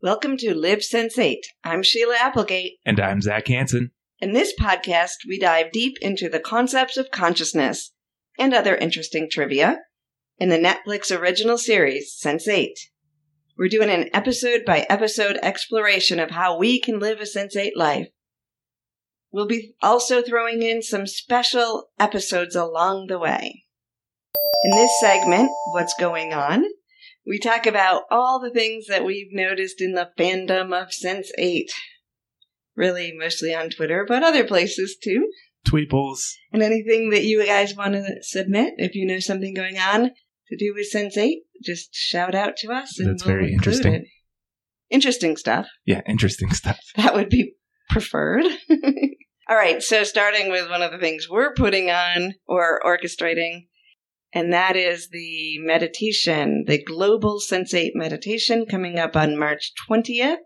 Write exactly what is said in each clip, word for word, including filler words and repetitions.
Welcome to Live Sense eight. I'm Sheila Applegate. And I'm Zach Hansen. In this podcast, we dive deep into the concepts of consciousness and other interesting trivia in the Netflix original series, sense eight. We're doing an episode-by-episode exploration of how we can live a sense eight life. We'll be also throwing in some special episodes along the way. In this segment, What's Going On?, we talk about all the things that we've noticed in the fandom of sense eight. Really, mostly on Twitter, but other places too. Tweeples. And anything that you guys want to submit, if you know something going on to do with sense eight, just shout out to us. And that's we'll very interesting. It. Interesting stuff. Yeah, interesting stuff. That would be preferred. All right, so starting with one of the things we're putting on or orchestrating, and that is the meditation, the Global sense eight meditation coming up on March twentieth.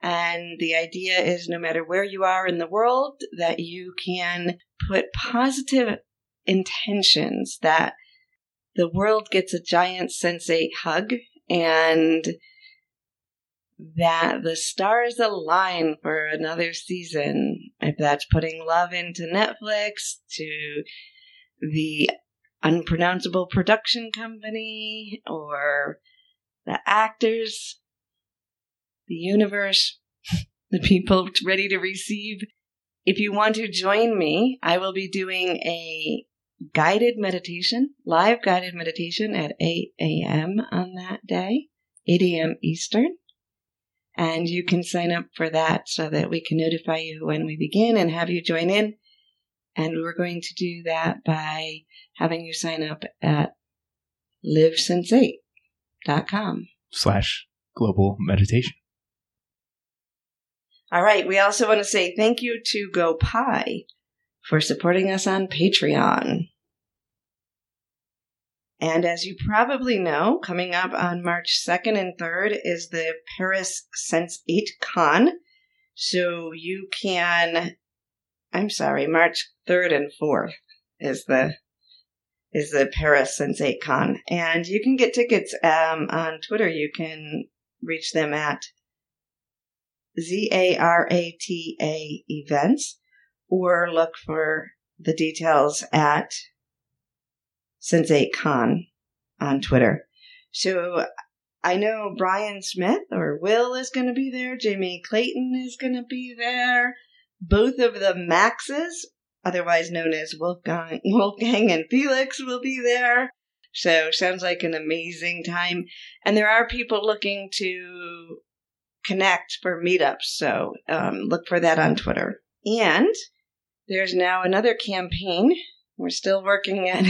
And the idea is no matter where you are in the world, that you can put positive intentions, that the world gets a giant sense eight hug, and that the stars align for another season. If that's putting love into Netflix, to the Unpronounceable Production Company, or the actors, the universe, the people ready to receive. If you want to join me, I will be doing a guided meditation, live guided meditation at eight a.m. on that day, eight a.m. Eastern. And you can sign up for that so that we can notify you when we begin and have you join in. And we're going to do that by having you sign up at live sense eight dot com. Slash global meditation. All right. We also want to say thank you to GoPie for supporting us on Patreon. And as you probably know, coming up on March second and third is the Paris sense eight con. So you can, I'm sorry, March third and fourth is the is the Paris sense eight con. And you can get tickets um, on Twitter. You can reach them at Z A R A T A events, or look for the details at sense eight con on Twitter. So I know Brian Smith or Will is going to be there. Jamie Clayton is going to be there. Both of the Maxes, otherwise known as Wolfgang, Wolfgang and Felix, will be there. So sounds like an amazing time. And there are people looking to connect for meetups. So um, look for that on Twitter. And there's now another campaign. We're still working at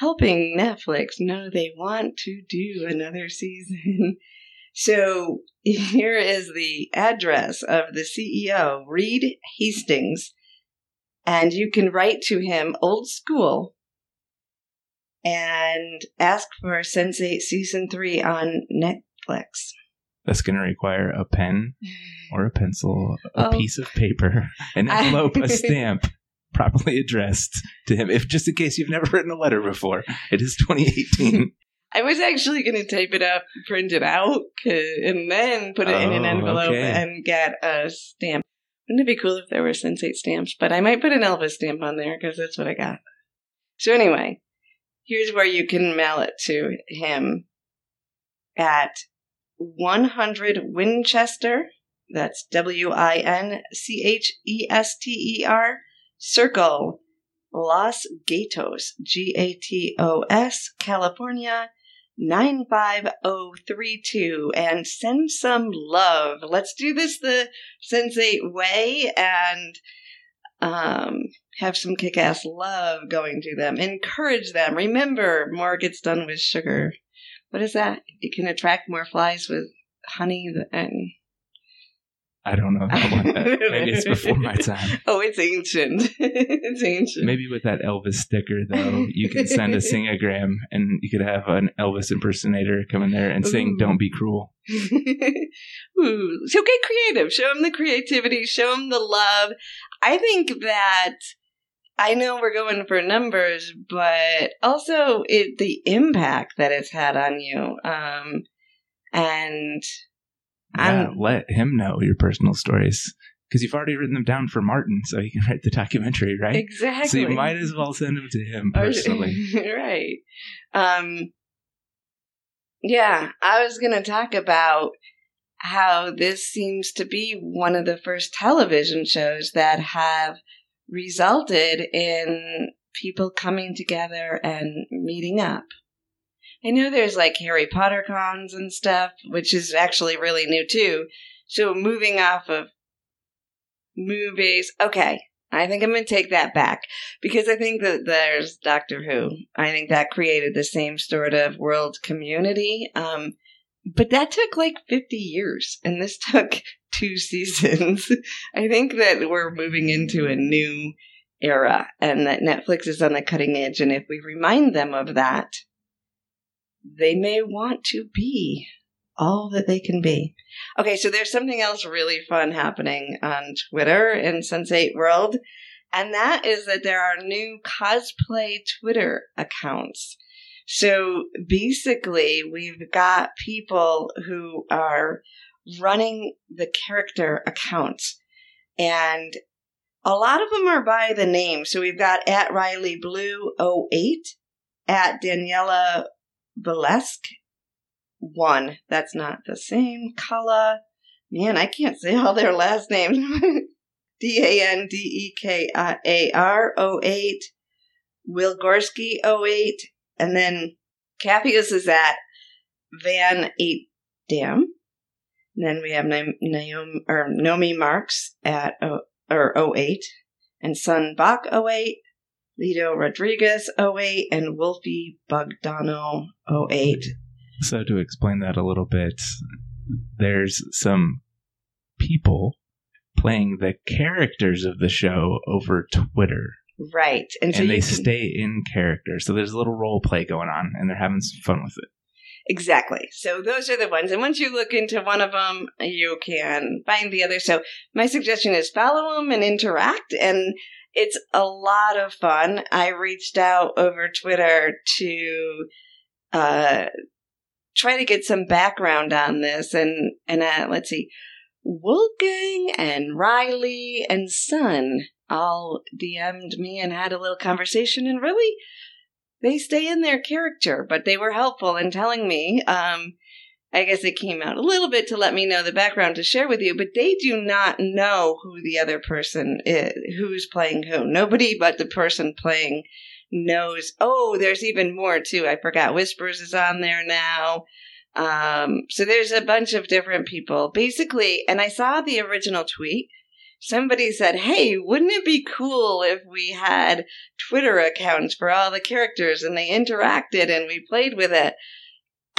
helping Netflix know they want to do another season. So here is the address of the C E O, Reed Hastings, and you can write to him old school and ask for sense eight Season three on Netflix. That's going to require a pen or a pencil, a oh. piece of paper, an envelope, a stamp properly addressed to him. If just in case you've never written a letter before, it is twenty eighteen. I was actually going to tape it up, print it out, and then put it oh, in an envelope okay. and get a stamp. Wouldn't it be cool if there were sense eight stamps? But I might put an Elvis stamp on there because that's what I got. So anyway, here's where you can mail it to him at one hundred Winchester, that's W I N C H E S T E R, Circle, Los Gatos, G A T O S, California, nine five oh three two, and send some love. Let's do this the sense eight way and um, have some kick-ass love going to them. Encourage them. Remember, more gets done with sugar. What is that? You can attract more flies with honey and I don't know how about that. Maybe it's before my time. Oh, it's ancient. It's ancient. Maybe with that Elvis sticker, though, you can send a singagram and you could have an Elvis impersonator come in there and sing, Ooh. Don't Be Cruel. Ooh. So get creative. Show them the creativity. Show them the love. I think that, I know we're going for numbers, but also it, the impact that it's had on you. Um, and... Yeah, I'm, let him know your personal stories because you've already written them down for Martin, so he can write the documentary, right? Exactly. So you might as well send them to him personally, right? Um, yeah, I was going to talk about how this seems to be one of the first television shows that have resulted in people coming together and meeting up. I know there's like Harry Potter cons and stuff, which is actually really new too. So moving off of movies. Okay. I think I'm going to take that back because I think that there's Doctor Who. I think that created the same sort of world community. Um, but that took like fifty years and this took two seasons. I think that we're moving into a new era and that Netflix is on the cutting edge. And if we remind them of that, they may want to be all that they can be. Okay, so there's something else really fun happening on Twitter in sense eight World, and that is that there are new cosplay Twitter accounts. So basically, we've got people who are running the character accounts, and a lot of them are by the name. So we've got at Riley Blue oh eight, at Daniela Valesque one. That's not the same. Kala. Man, I can't say all their last names. D A N D E K A R oh eight. Wilgorski oh eight. And then Capheus is at Van eight Dam. And then we have Naomi, or Nomi Marks at or oh eight. And Sun Bach oh eight. Lito Rodriguez, oh eight, and Wolfie Bogdano, oh eight. So to explain that a little bit, there's some people playing the characters of the show over Twitter. Right. And, so and they can... stay in character. So there's a little role play going on, and they're having some fun with it. Exactly. So those are the ones. And once you look into one of them, you can find the other. So my suggestion is follow them and interact, and it's a lot of fun. I reached out over Twitter to uh, try to get some background on this. And, and uh, let's see, Wolfgang and Riley and Sun all D M'd me and had a little conversation. And really, they stay in their character, but they were helpful in telling me. Um, I guess it came out a little bit to let me know the background to share with you, but they do not know who the other person is, who's playing who. Nobody but the person playing knows. Oh, there's even more, too. I forgot Whispers is on there now. Um, so there's a bunch of different people. Basically, and I saw the original tweet. Somebody said, hey, wouldn't it be cool if we had Twitter accounts for all the characters and they interacted and we played with it?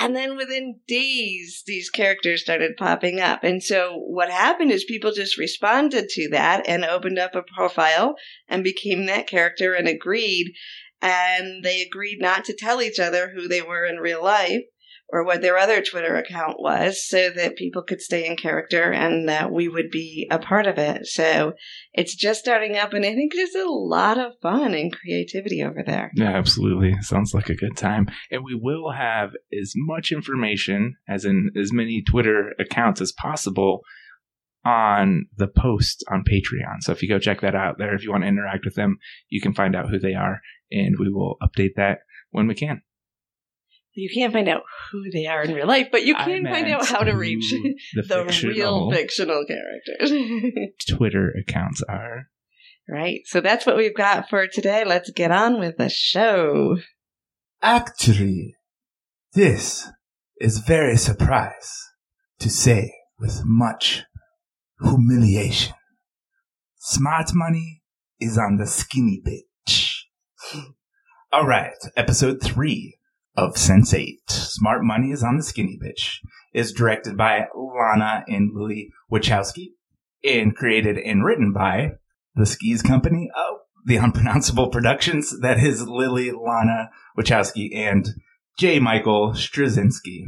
And then within days, these characters started popping up. And so what happened is people just responded to that and opened up a profile and became that character and agreed. And they agreed not to tell each other who they were in real life or what their other Twitter account was so that people could stay in character and that we would be a part of it. So it's just starting up. And I think there's a lot of fun and creativity over there. Yeah, absolutely. Sounds like a good time. And we will have as much information as in as many Twitter accounts as possible on the posts on Patreon. So if you go check that out there, if you want to interact with them, you can find out who they are. And we will update that when we can. You can't find out who they are in real life, but you can find out how to reach the, the fictional, real fictional characters. Twitter accounts are. Right. So that's what we've got for today. Let's get on with the show. Actually, this is very surprise to say with much humiliation. Smart money is on the skinny bitch. All right. Episode three. Of sense eight, Smart Money is on the Skinny Bitch, is directed by Lana and Lily Wachowski, and created and written by the Skis Company of the Unpronounceable Productions. That is Lily, Lana Wachowski, and J. Michael Straczynski.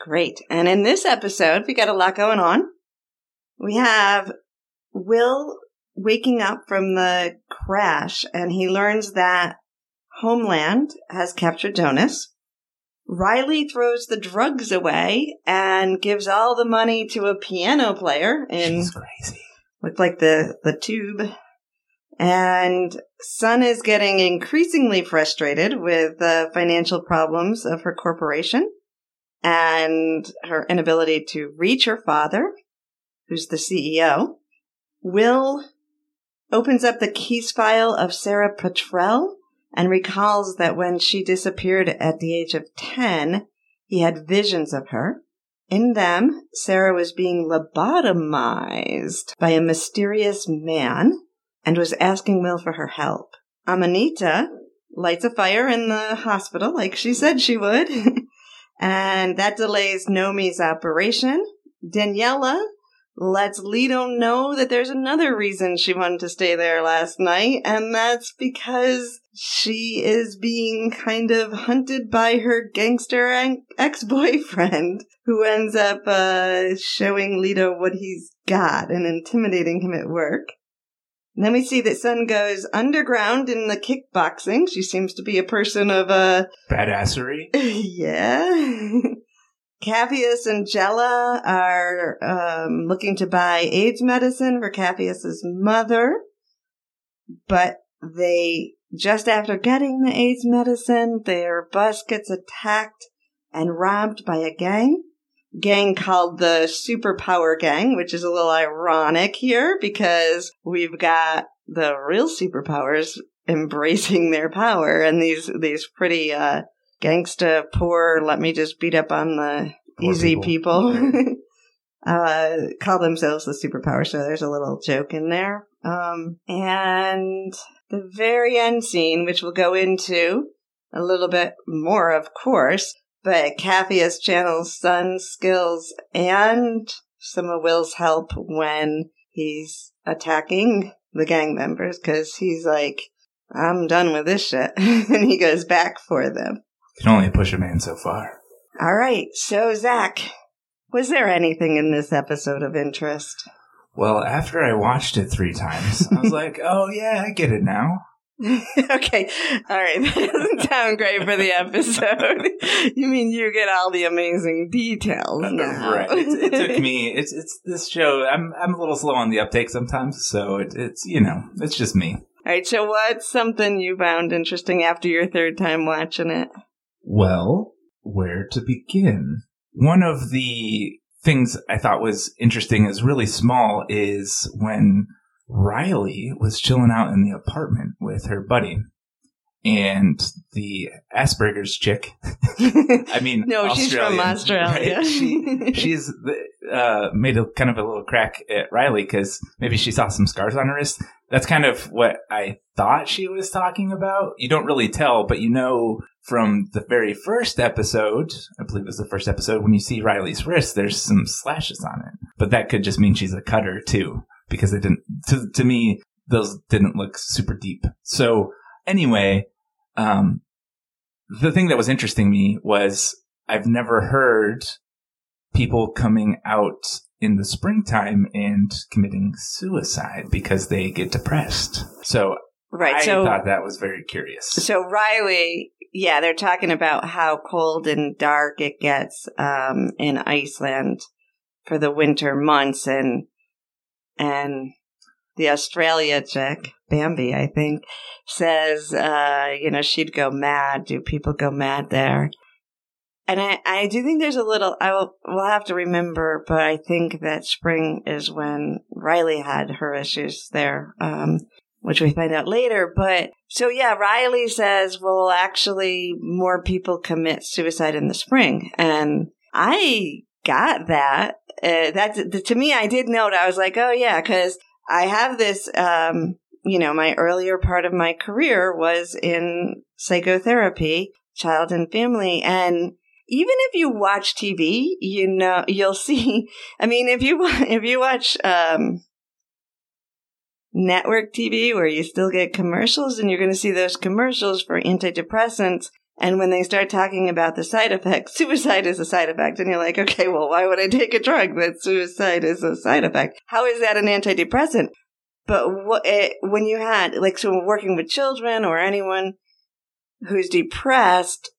Great. And in this episode, we got a lot going on. We have Will waking up from the crash, and he learns that Homeland has captured Jonas. Riley throws the drugs away and gives all the money to a piano player. In, she's crazy. Looked like the, the tube. And Sun is getting increasingly frustrated with the financial problems of her corporation and her inability to reach her father, who's the C E O. Will opens up the keys file of Sarah Petrell and recalls that when she disappeared at the age of ten, he had visions of her. In them, Sarah was being lobotomized by a mysterious man and was asking Will for her help. Amanita lights a fire in the hospital like she said she would, and that delays Nomi's operation. Daniela lets Lito know that there's another reason she wanted to stay there last night, and that's because she is being kind of hunted by her gangster ex-boyfriend, who ends up uh, showing Lito what he's got and intimidating him at work. And then we see that Sun goes underground in the kickboxing. She seems to be a person of a... badassery? Yeah. Capheus and Jella are um, looking to buy AIDS medicine for Capheus's mother, but they, just after getting the AIDS medicine, their bus gets attacked and robbed by a gang, gang called the Superpower Gang, which is a little ironic here because we've got the real superpowers embracing their power and these, these pretty... Uh, gangsta, poor, let me just beat up on the poor easy people, people. uh, call themselves the superpower, so there's a little joke in there. Um, and the very end scene, which we'll go into a little bit more, of course, but Capheus channels Sun's skills and some of Will's help when he's attacking the gang members, because he's like, I'm done with this shit, and he goes back for them. Can only push a man so far. All right. So, Zach, was there anything in this episode of interest? Well, after I watched it three times, I was like, oh, yeah, I get it now. Okay. All right. That doesn't sound great for the episode. You mean you get all the amazing details now. Right. It, it took me. It's it's this show. I'm I'm a little slow on the uptake sometimes. So, it, it's, you know, it's just me. All right. So, what's something you found interesting after your third time watching it? Well, where to begin? One of the things I thought was interesting is really small is when Riley was chilling out in the apartment with her buddy and the Asperger's chick. I mean, no, Australian, she's from Australia. Right? She, she's uh, made a kind of a little crack at Riley because maybe she saw some scars on her wrist. That's kind of what I thought she was talking about. You don't really tell, but you know from the very first episode, I believe it was the first episode, when you see Riley's wrist, there's some slashes on it. But that could just mean she's a cutter, too, because they didn't, to, to me, those didn't look super deep. So anyway, um, the thing that was interesting to me was I've never heard people coming out in the springtime and committing suicide because they get depressed. So right, I so, thought that was very curious. So Riley, yeah, they're talking about how cold and dark it gets um, in Iceland for the winter months. And and the Australia chick, Bambi, I think, says, uh, you know, she'd go mad. Do people go mad there? And I, I do think there's a little, I will, we'll have to remember, but I think that spring is when Riley had her issues there, um, which we find out later. But so, yeah, Riley says, well, actually, more people commit suicide in the spring. And I got that. Uh, that's, to me, I did note, I was like, oh, yeah, because I have this, um, you know, my earlier part of my career was in psychotherapy, child and family. And even if you watch T V, you know, you'll see, I mean, if you, if you watch, um, network T V where you still get commercials, and you're going to see those commercials for antidepressants. And when they start talking about the side effects, suicide is a side effect. And you're like, okay, well, why would I take a drug that suicide is a side effect? How is that an antidepressant? But what, it, when you had, like, so working with children or anyone who's depressed,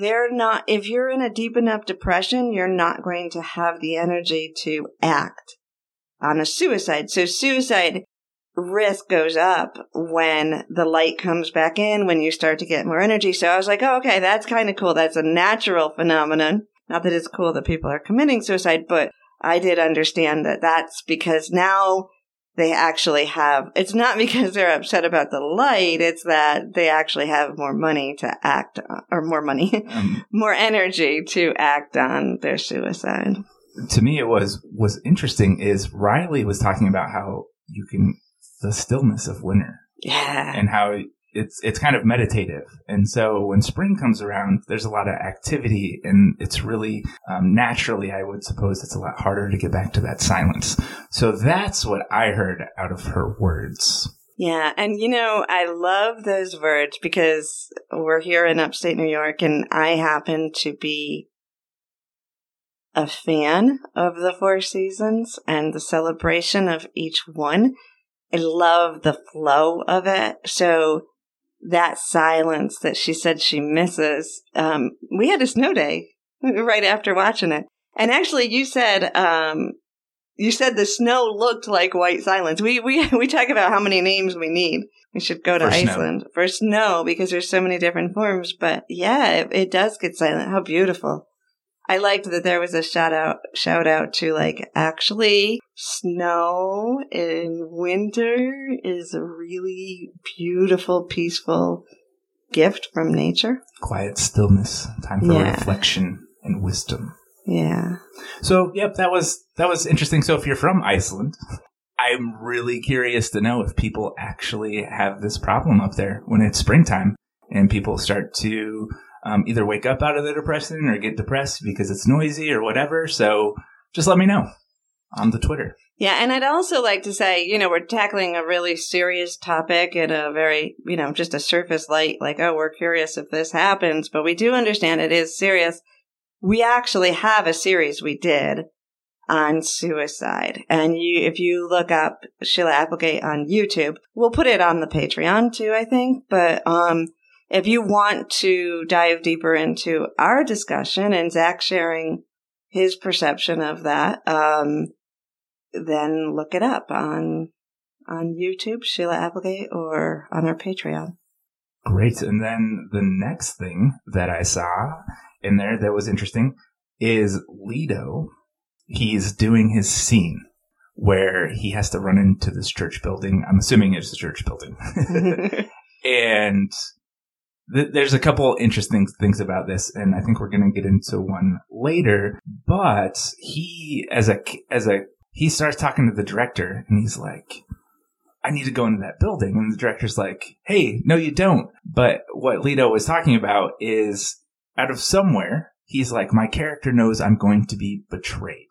they're not, if you're in a deep enough depression, you're not going to have the energy to act on a suicide. So suicide risk goes up when the light comes back in, when you start to get more energy. So I was like, oh, okay, that's kind of cool. That's a natural phenomenon. Not that it's cool that people are committing suicide, but I did understand that that's because now they actually have, it's not because they're upset about the light, it's that they actually have more money to act on, or more money, um, more energy to act on their suicide. To me, it was, was interesting is Riley was talking about how you can, the stillness of winter. Yeah. And how it's it's kind of meditative. And so when spring comes around, there's a lot of activity, and it's really um, naturally, I would suppose, it's a lot harder to get back to that silence. So that's what I heard out of her words. Yeah. And, you know, I love those words because we're here in upstate New York, and I happen to be a fan of the Four Seasons and the celebration of each one. I love the flow of it. So that silence that she said she misses, um, we had a snow day right after watching it. And actually you said, um, you said the snow looked like white silence. We, we, we talk about how many names we need. We should go to Iceland for snow because there's so many different forms, but yeah, it, it does get silent. How beautiful. I liked that there was a shout out, shout out to like, actually snow in winter is a really beautiful, peaceful gift from nature. Quiet stillness, time for yeah. reflection and wisdom. Yeah. So, yep, that was, that was interesting. So if you're from Iceland, I'm really curious to know if people actually have this problem up there when it's springtime and people start to Um, either wake up out of the depression or get depressed because it's noisy or whatever. So just let me know on the Twitter. Yeah. And I'd also like to say, you know, we're tackling a really serious topic at a very, you know, just a surface light, like, oh, we're curious if this happens, but we do understand it is serious. We actually have a series we did on suicide. And you, if you look up Sheila Applegate on YouTube, we'll put it on the Patreon too, I think. But, um, if you want to dive deeper into our discussion and Zach sharing his perception of that, um, then look it up on on YouTube, Sheila Applegate, or on our Patreon. Great. And then the next thing that I saw in there that was interesting is Lito. He's doing his scene where he has to run into this church building. I'm assuming it's the church building. And there's a couple interesting things about this, and I think we're going to get into one later, but he, as a, as a, he starts talking to the director, and he's like, I need to go into that building. And the director's like, hey, no, you don't. But what Lito was talking about is, out of somewhere, he's like, my character knows I'm going to be betrayed.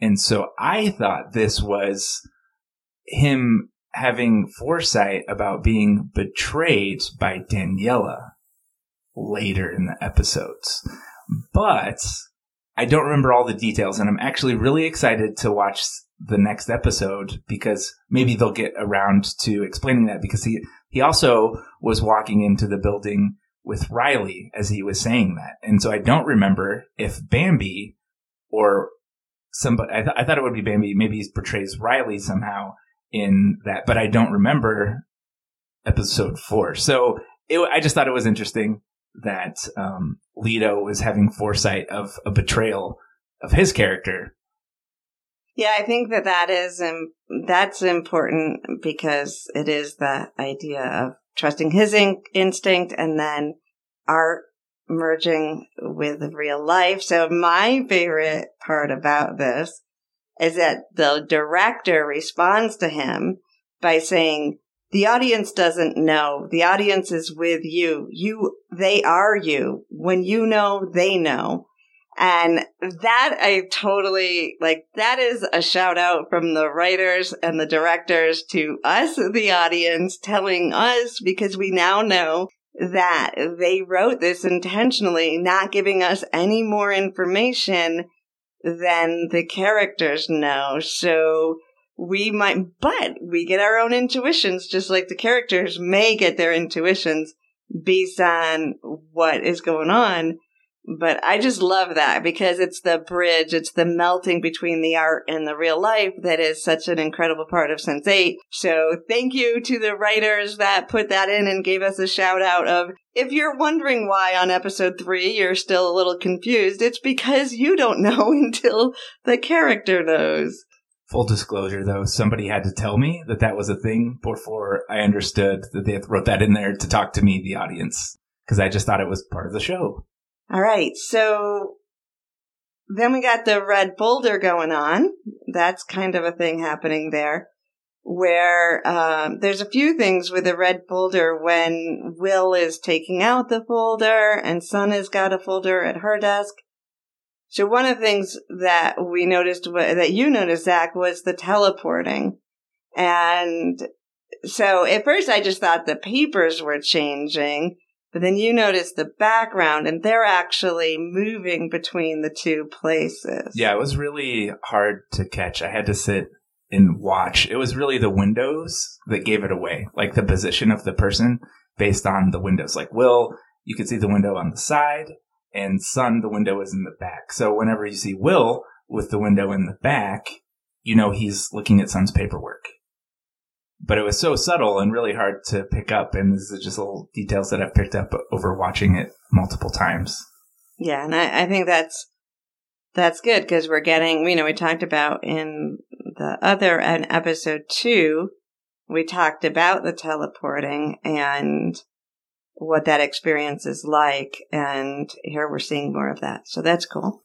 And so I thought this was him having foresight about being betrayed by Daniela later in the episodes. But I don't remember all the details, and I'm actually really excited to watch the next episode because maybe they'll get around to explaining that, because he, he also was walking into the building with Riley as he was saying that. And so I don't remember if Bambi or somebody, I, th- I thought it would be Bambi, maybe he betrays Riley somehow in that, but I don't remember episode four. So it, I just thought it was interesting that um, Lito was having foresight of a betrayal of his character. Yeah, I think that that is um, that's important because it is that idea of trusting his in- instinct and then art merging with real life. So my favorite part about this is that the director responds to him by saying, the audience doesn't know. The audience is with you. You, they are you. When you know, they know. And that I totally, like, that is a shout out from the writers and the directors to us, the audience, telling us, because we now know that they wrote this intentionally, not giving us any more information than the characters know. So we might, but we get our own intuitions, just like the characters may get their intuitions based on what is going on. But I just love that, because it's the bridge, it's the melting between the art and the real life that is such an incredible part of sense eight. So thank you to the writers that put that in and gave us a shout out of, if you're wondering why on episode three you're still a little confused, it's because you don't know until the character knows. Full disclosure, though, somebody had to tell me that that was a thing before I understood that they wrote that in there to talk to me, the audience, because I just thought it was part of the show. All right, so then we got the red boulder going on. That's kind of a thing happening there, where um, there's a few things with the red boulder when Will is taking out the folder and Sun has got a folder at her desk. So one of the things that we noticed, that you noticed, Zach, was the teleporting. And so at first I just thought the papers were changing. But then you notice the background, and they're actually moving between the two places. Yeah, it was really hard to catch. I had to sit and watch. It was really the windows that gave it away, like the position of the person based on the windows. Like, Will, you could see the window on the side, and Sun, the window is in the back. So whenever you see Will with the window in the back, you know he's looking at Sun's paperwork. But it was so subtle and really hard to pick up. And this is just little details that I've picked up over watching it multiple times. Yeah, and I, I think that's that's good, because we're getting, you know, we talked about in the other in episode two, we talked about the teleporting and what that experience is like. And here we're seeing more of that. So that's cool.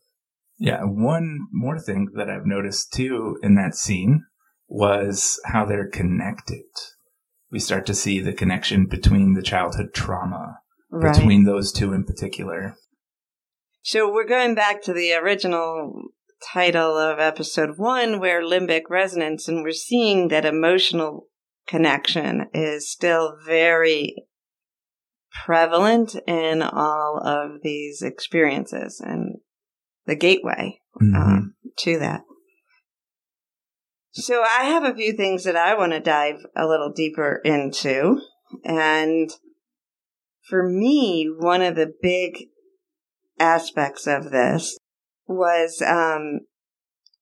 Yeah, one more thing that I've noticed, too, in that scene was how they're connected. We start to see the connection between the childhood trauma, right, between those two in particular. So we're going back to the original title of episode one, where limbic resonance, and we're seeing that emotional connection is still very prevalent in all of these experiences and the gateway mm-hmm. um, to that. So I have a few things that I want to dive a little deeper into. And for me, one of the big aspects of this was um,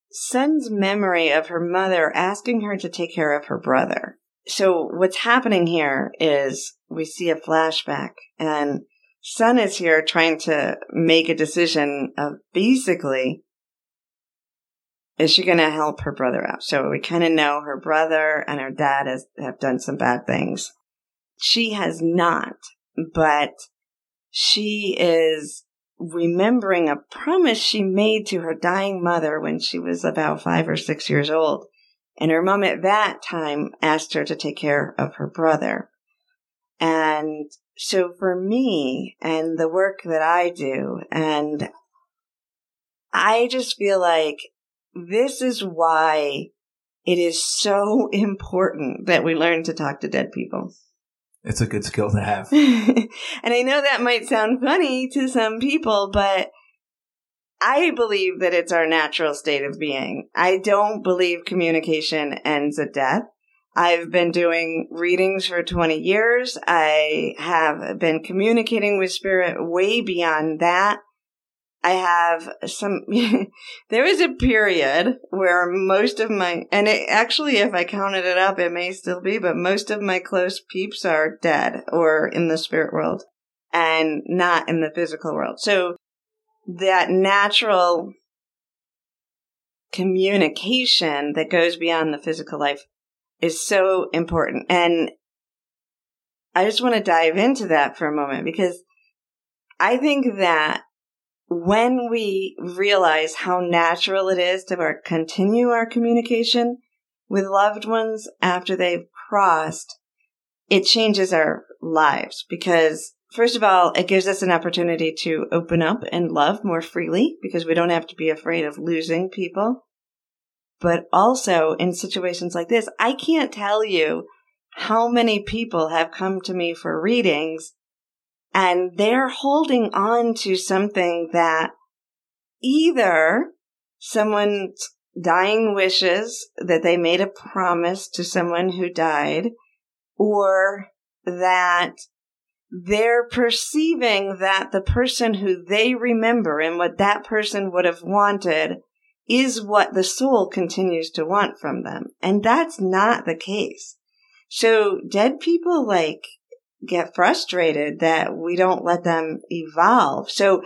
Sun's memory of her mother asking her to take care of her brother. So what's happening here is we see a flashback, and Sun is here trying to make a decision of basically, is she going to help her brother out? So we kind of know her brother and her dad has, have done some bad things. She has not, but she is remembering a promise she made to her dying mother when she was about five or six years old. And her mom at that time asked her to take care of her brother. And so for me and the work that I do, and I just feel like, this is why it is so important that we learn to talk to dead people. It's a good skill to have. And I know that might sound funny to some people, but I believe that it's our natural state of being. I don't believe communication ends at death. I've been doing readings for twenty years. I have been communicating with spirit way beyond that. I have some, there was a period where most of my, and it actually, if I counted it up, it may still be, but most of my close peeps are dead or in the spirit world and not in the physical world. So that natural communication that goes beyond the physical life is so important. And I just want to dive into that for a moment, because I think that when we realize how natural it is to our, continue our communication with loved ones after they've crossed, it changes our lives, because First of all, it gives us an opportunity to open up and love more freely because we don't have to be afraid of losing people. But also in situations like this, I can't tell you how many people have come to me for readings and they're holding on to something that either someone's dying wishes that they made a promise to someone who died, or that they're perceiving that the person who they remember and what that person would have wanted is what the soul continues to want from them. And that's not the case. So dead people like get frustrated that we don't let them evolve. So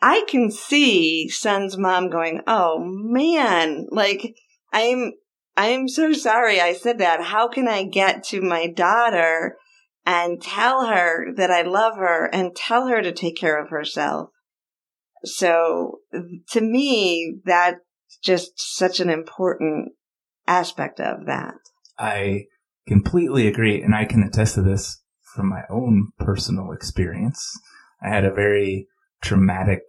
I can see Sun's mom going, oh man, like I'm, I'm so sorry I said that. How can I get to my daughter and tell her that I love her and tell her to take care of herself? So to me, that's just such an important aspect of that. I completely agree. And I can attest to this from my own personal experience. I had a very traumatic,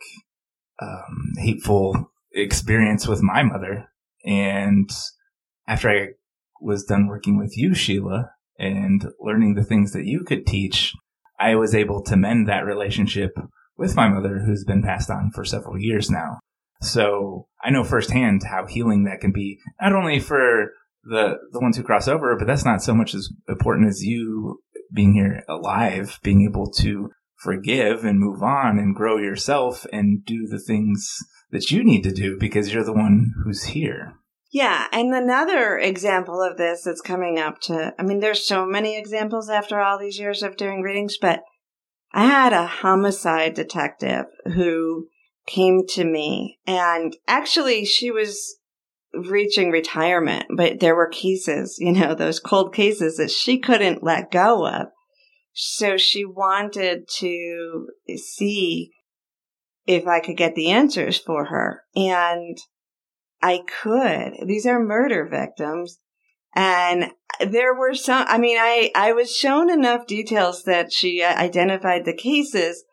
um, hateful experience with my mother. And after I was done working with you, Sheila, and learning the things that you could teach, I was able to mend that relationship with my mother, who's been passed on for several years now. So I know firsthand how healing that can be, not only for the the ones who cross over, but that's not so much as important as you being here alive, being able to forgive and move on and grow yourself and do the things that you need to do because you're the one who's here. Yeah. And another example of this that's coming up to, I mean, there's so many examples after all these years of doing readings, but I had a homicide detective who came to me, and actually she was reaching retirement, but there were cases, you know, those cold cases that she couldn't let go of. So she wanted to see if I could get the answers for her. And I could. These are murder victims. And there were some, I mean, I, I was shown enough details that she identified the cases,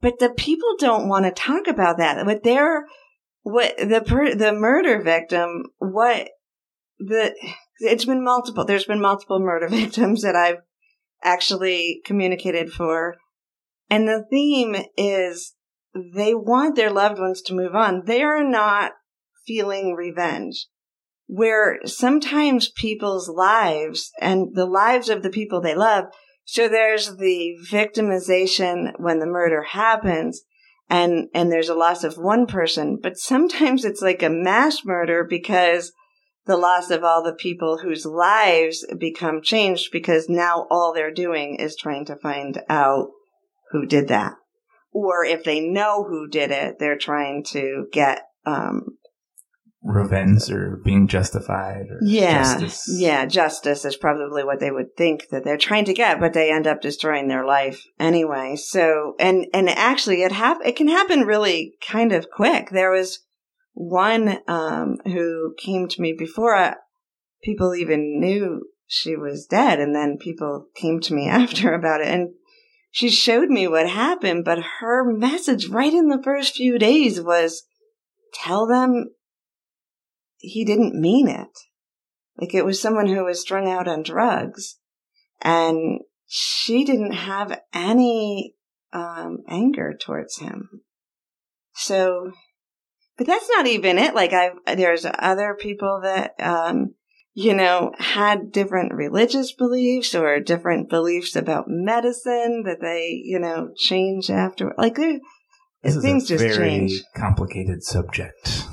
but the people don't want to talk about that. What they're, what the, per, the murder victim, what the, it's been multiple, there's been multiple murder victims that I've actually communicated for. And the theme is they want their loved ones to move on. They are not feeling revenge, where sometimes people's lives and the lives of the people they love. So there's the victimization when the murder happens and, and there's a loss of one person, but sometimes it's like a mass murder because the loss of all the people whose lives become changed because now all they're doing is trying to find out who did that. Or if they know who did it, they're trying to get, um, revenge or being justified or yeah, justice. Yeah, justice is probably what they would think that they're trying to get, but they end up destroying their life anyway. So, and and actually it hap- it can happen really kind of quick. There was one um, who came to me before I, people even knew she was dead, and then people came to me after about it, and she showed me what happened, but her message right in the first few days was, tell them he didn't mean it. Like it was someone who was strung out on drugs, and she didn't have any um, anger towards him. So, but that's not even it. Like I, there's other people that, um, you know, had different religious beliefs or different beliefs about medicine that they, you know, change after. Like things just change. This is a very complicated subject.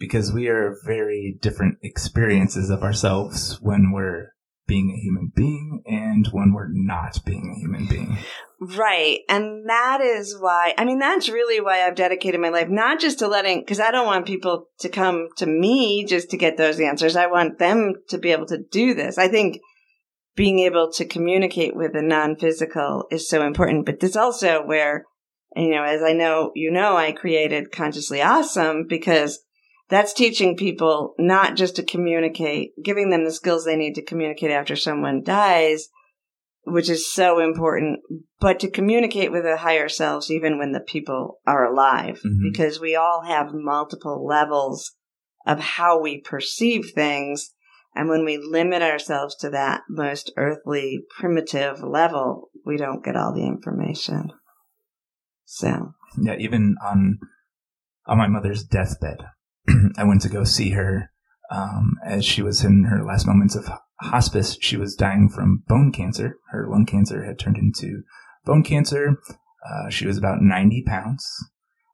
Because we are very different experiences of ourselves when we're being a human being and when we're not being a human being. Right. And that is why, I mean, that's really why I've dedicated my life, not just to letting, because I don't want people to come to me just to get those answers. I want them to be able to do this. I think being able to communicate with the non-physical is so important, but it's also where, you know, as I know, you know, I created Consciously Awesome because that's teaching people not just to communicate, giving them the skills they need to communicate after someone dies, which is so important, but to communicate with the higher selves even when the people are alive, mm-hmm. because we all have multiple levels of how we perceive things. And when we limit ourselves to that most earthly, primitive level, we don't get all the information. So. Yeah, even on on my mother's deathbed, I went to go see her um, as she was in her last moments of hospice. She was dying from bone cancer. Her lung cancer had turned into bone cancer. Uh, she was about ninety pounds.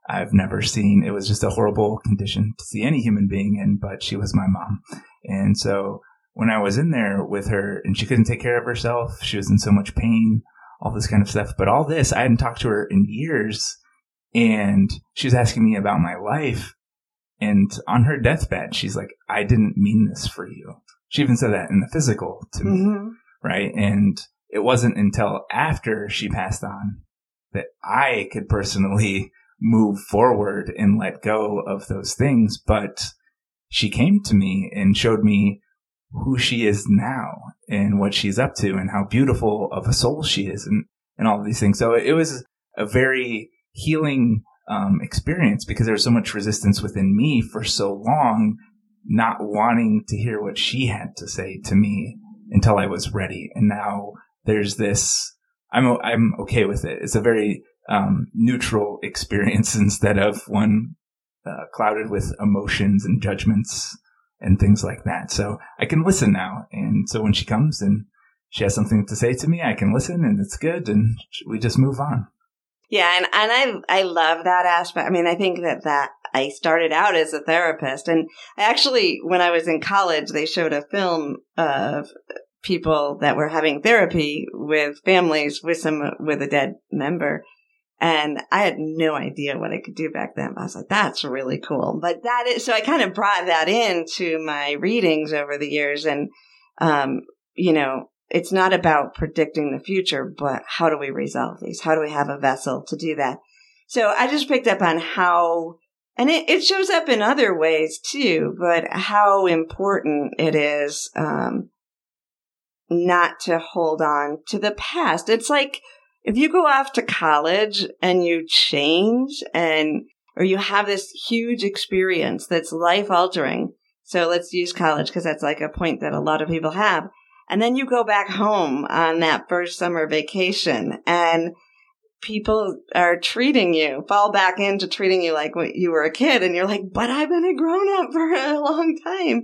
I've never seen, it was just a horrible condition to see any human being in, but she was my mom. And so when I was in there with her and she couldn't take care of herself, she was in so much pain, all this kind of stuff. But all this, I hadn't talked to her in years, and she was asking me about my life. And on her deathbed, she's like, I didn't mean this for you. She even said that in the physical to mm-hmm. me, right? And it wasn't until after she passed on that I could personally move forward and let go of those things. But she came to me and showed me who she is now and what she's up to and how beautiful of a soul she is and, and all of these things. So it was a very healing um, experience because there was so much resistance within me for so long, not wanting to hear what she had to say to me until I was ready. And now there's this, I'm, I'm okay with it. It's a very Um, neutral experience instead of one uh, clouded with emotions and judgments and things like that. So I can listen now. And so when she comes and she has something to say to me, I can listen and it's good. And we just move on. Yeah. And, and I, I love that aspect. I mean, I think that that I started out as a therapist, and actually when I was in college, they showed a film of people that were having therapy with families with some, with a dead member. And I had no idea what I could do back then. I was like, that's really cool. But that is, so I kind of brought that into my readings over the years. And, um, you know, it's not about predicting the future, but how do we resolve these? How do we have a vessel to do that? So I just picked up on how, and it, it shows up in other ways too, but how important it is, um, not to hold on to the past. It's like, if you go off to college and you change and, or you have this huge experience that's life altering. So let's use college because that's like a point that a lot of people have. And then you go back home on that first summer vacation and people are treating you, fall back into treating you like you were a kid. And you're like, but I've been a grown up for a long time.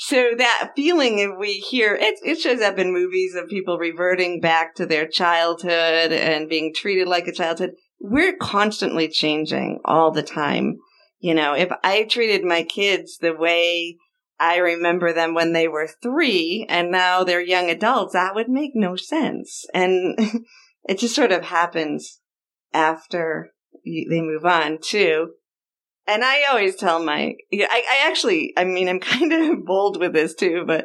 So that feeling, if we hear it, it shows up in movies of people reverting back to their childhood and being treated like a childhood. We're constantly changing all the time. You know, if I treated my kids the way I remember them when they were three and now they're young adults, that would make no sense. And it just sort of happens after you, they move on, too. And I always tell my, I, I actually, I mean, I'm kind of bold with this, too. But,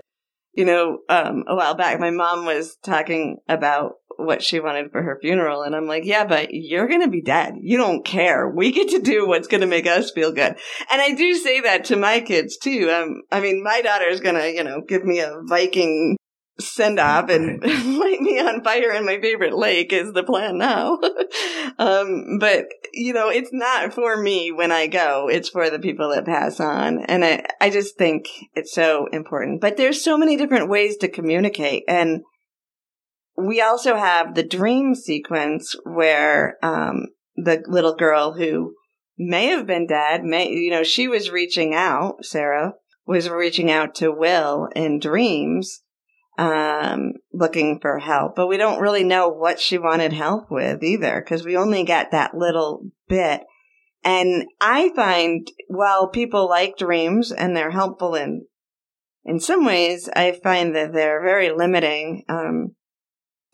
you know, um, a while back, my mom was talking about what she wanted for her funeral. And I'm like, yeah, but you're going to be dead. You don't care. We get to do what's going to make us feel good. And I do say that to my kids, too. Um, I mean, my daughter is going to, you know, give me a Viking send off and light me on fire in my favorite lake is the plan now. um, but, you know, it's not for me when I go. It's for the people that pass on. And I, I just think it's so important. But there's so many different ways to communicate. And we also have the dream sequence where um, the little girl who may have been dead, may, you know, she was reaching out, Sarah, was reaching out to Will in dreams. Um, looking for help, but we don't really know what she wanted help with either because we only got that little bit. And I find while people like dreams and they're helpful in, in some ways, I find that they're very limiting. Um,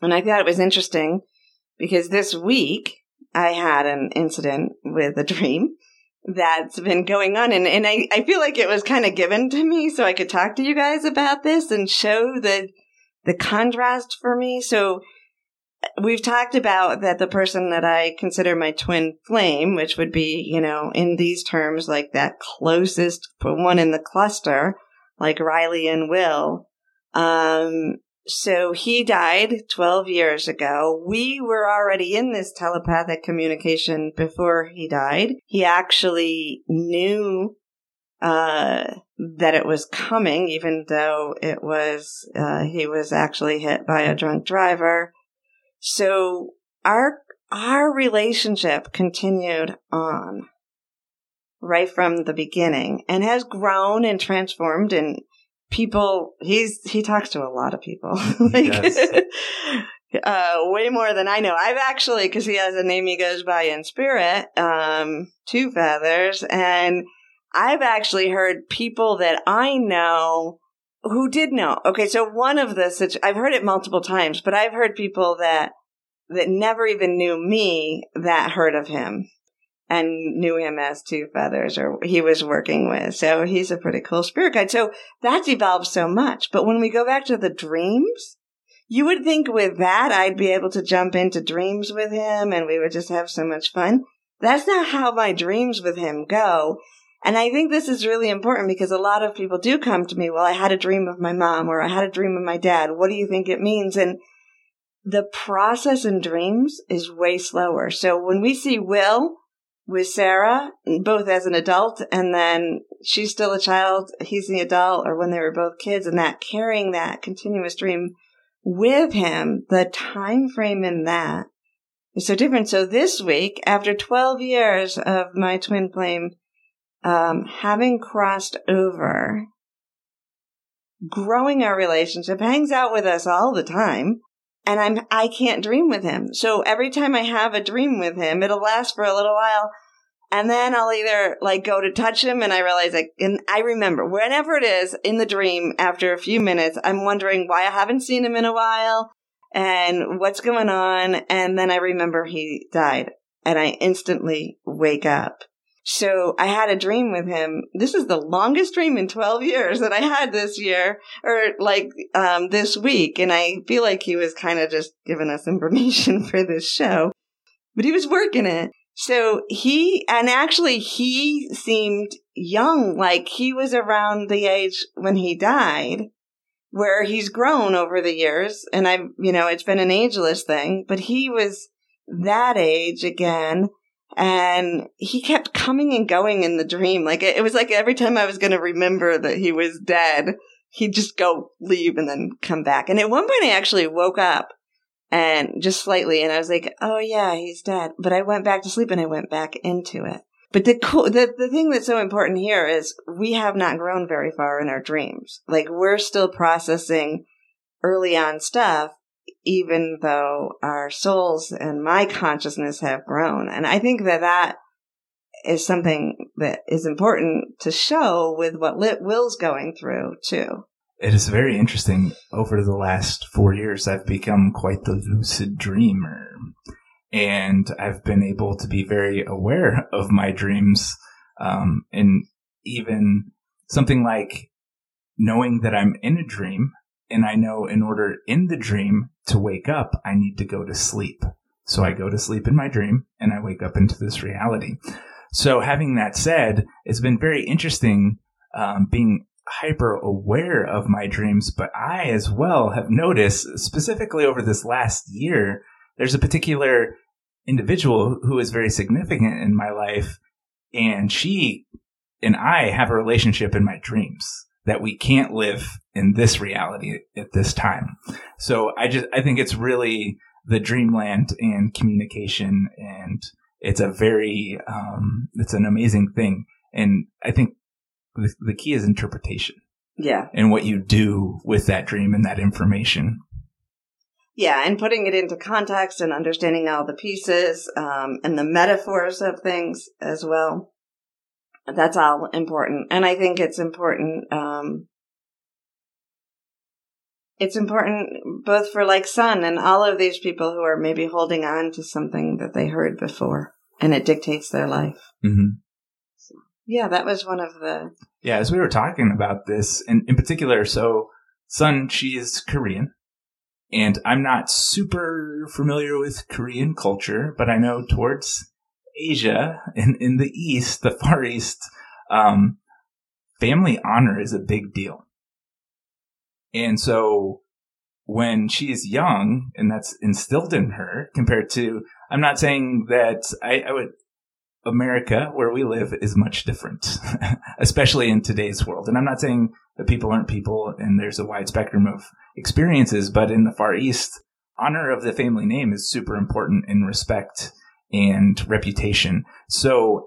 and I thought it was interesting because this week I had an incident with a dream that's been going on. And, and I, I feel like it was kind of given to me so I could talk to you guys about this and show the the contrast for me. So we've talked about that the person that I consider my twin flame, which would be, you know, in these terms, like that closest one in the cluster, like Riley and Will, um, So he died twelve years ago. We were already in this telepathic communication before he died. He actually knew uh, that it was coming, even though it was, uh, he was actually hit by a drunk driver. So our, our relationship continued on right from the beginning and has grown and transformed and people, he's, he talks to a lot of people, like, yes. uh, way more than I know. I've actually, because he has a name he goes by in spirit, um, Two Feathers, and I've actually heard people that I know who did know. Okay, so one of the, I've heard it multiple times, but I've heard people that, that never even knew me that heard of him and knew him as Two Feathers, or he was working with. So he's a pretty cool spirit guide. So that's evolved so much. But when we go back to the dreams, you would think with that I'd be able to jump into dreams with him and we would just have so much fun. That's not how my dreams with him go. And I think this is really important because a lot of people do come to me, well, I had a dream of my mom, or I had a dream of my dad. What do you think it means? And the process in dreams is way slower. So when we see Will with Sarah, both as an adult, and then she's still a child, he's the adult, or when they were both kids, and that carrying that continuous dream with him, the time frame in that is so different. So this week, after twelve years of my twin flame um, having crossed over, growing our relationship, hangs out with us all the time. And I'm, I can't dream with him. So every time I have a dream with him, it'll last for a little while. And then I'll either like go to touch him and I realize like, and I remember whenever it is in the dream, after a few minutes, I'm wondering why I haven't seen him in a while and what's going on. And then I remember he died and I instantly wake up. So I had a dream with him. This is the longest dream in twelve years that I had this year, or like um, this week. And I feel like he was kind of just giving us information for this show, but he was working it. So he, and actually he seemed young, like he was around the age when he died, where he's grown over the years. And I, you know, it's been an ageless thing, but he was that age again. And he kept coming and going in the dream. Like it, it was like every time I was going to remember that he was dead, he'd just go leave and then come back. And at one point I actually woke up and just slightly and I was like, oh yeah, he's dead. But I went back to sleep and I went back into it. But the cool, the, the thing that's so important here is we have not grown very far in our dreams. Like we're still processing early on stuff, even though our souls and my consciousness have grown. And I think that that is something that is important to show with what Lit Will's going through, too. It is very interesting. Over the last four years, I've become quite the lucid dreamer. And I've been able to be very aware of my dreams. Um, and even something like knowing that I'm in a dream. And I know in order in the dream to wake up, I need to go to sleep. So I go to sleep in my dream and I wake up into this reality. So having that said, it's been very interesting um, being hyper aware of my dreams. But I as well have noticed specifically over this last year, there's a particular individual who is very significant in my life. And she and I have a relationship in my dreams that we can't live in this reality at this time. So I just, I think it's really the dreamland and communication, and it's a very, um, it's an amazing thing. And I think the, the key is interpretation. Yeah. And what you do with that dream and that information. Yeah. And putting it into context and understanding all the pieces, um, and the metaphors of things as well. That's all important. And I think it's important. Um, it's important both for like Sun and all of these people who are maybe holding on to something that they heard before and it dictates their life. Mm-hmm. So, yeah, that was one of the. Yeah, as we were talking about this, and in particular, so Sun, she is Korean. And I'm not super familiar with Korean culture, but I know towards Asia and in the East, the Far East, um, family honor is a big deal. And so when she is young, and that's instilled in her compared to, I'm not saying that I, I would, America, where we live, is much different, especially in today's world. And I'm not saying that people aren't people and there's a wide spectrum of experiences, but in the Far East, honor of the family name is super important in respect and reputation. So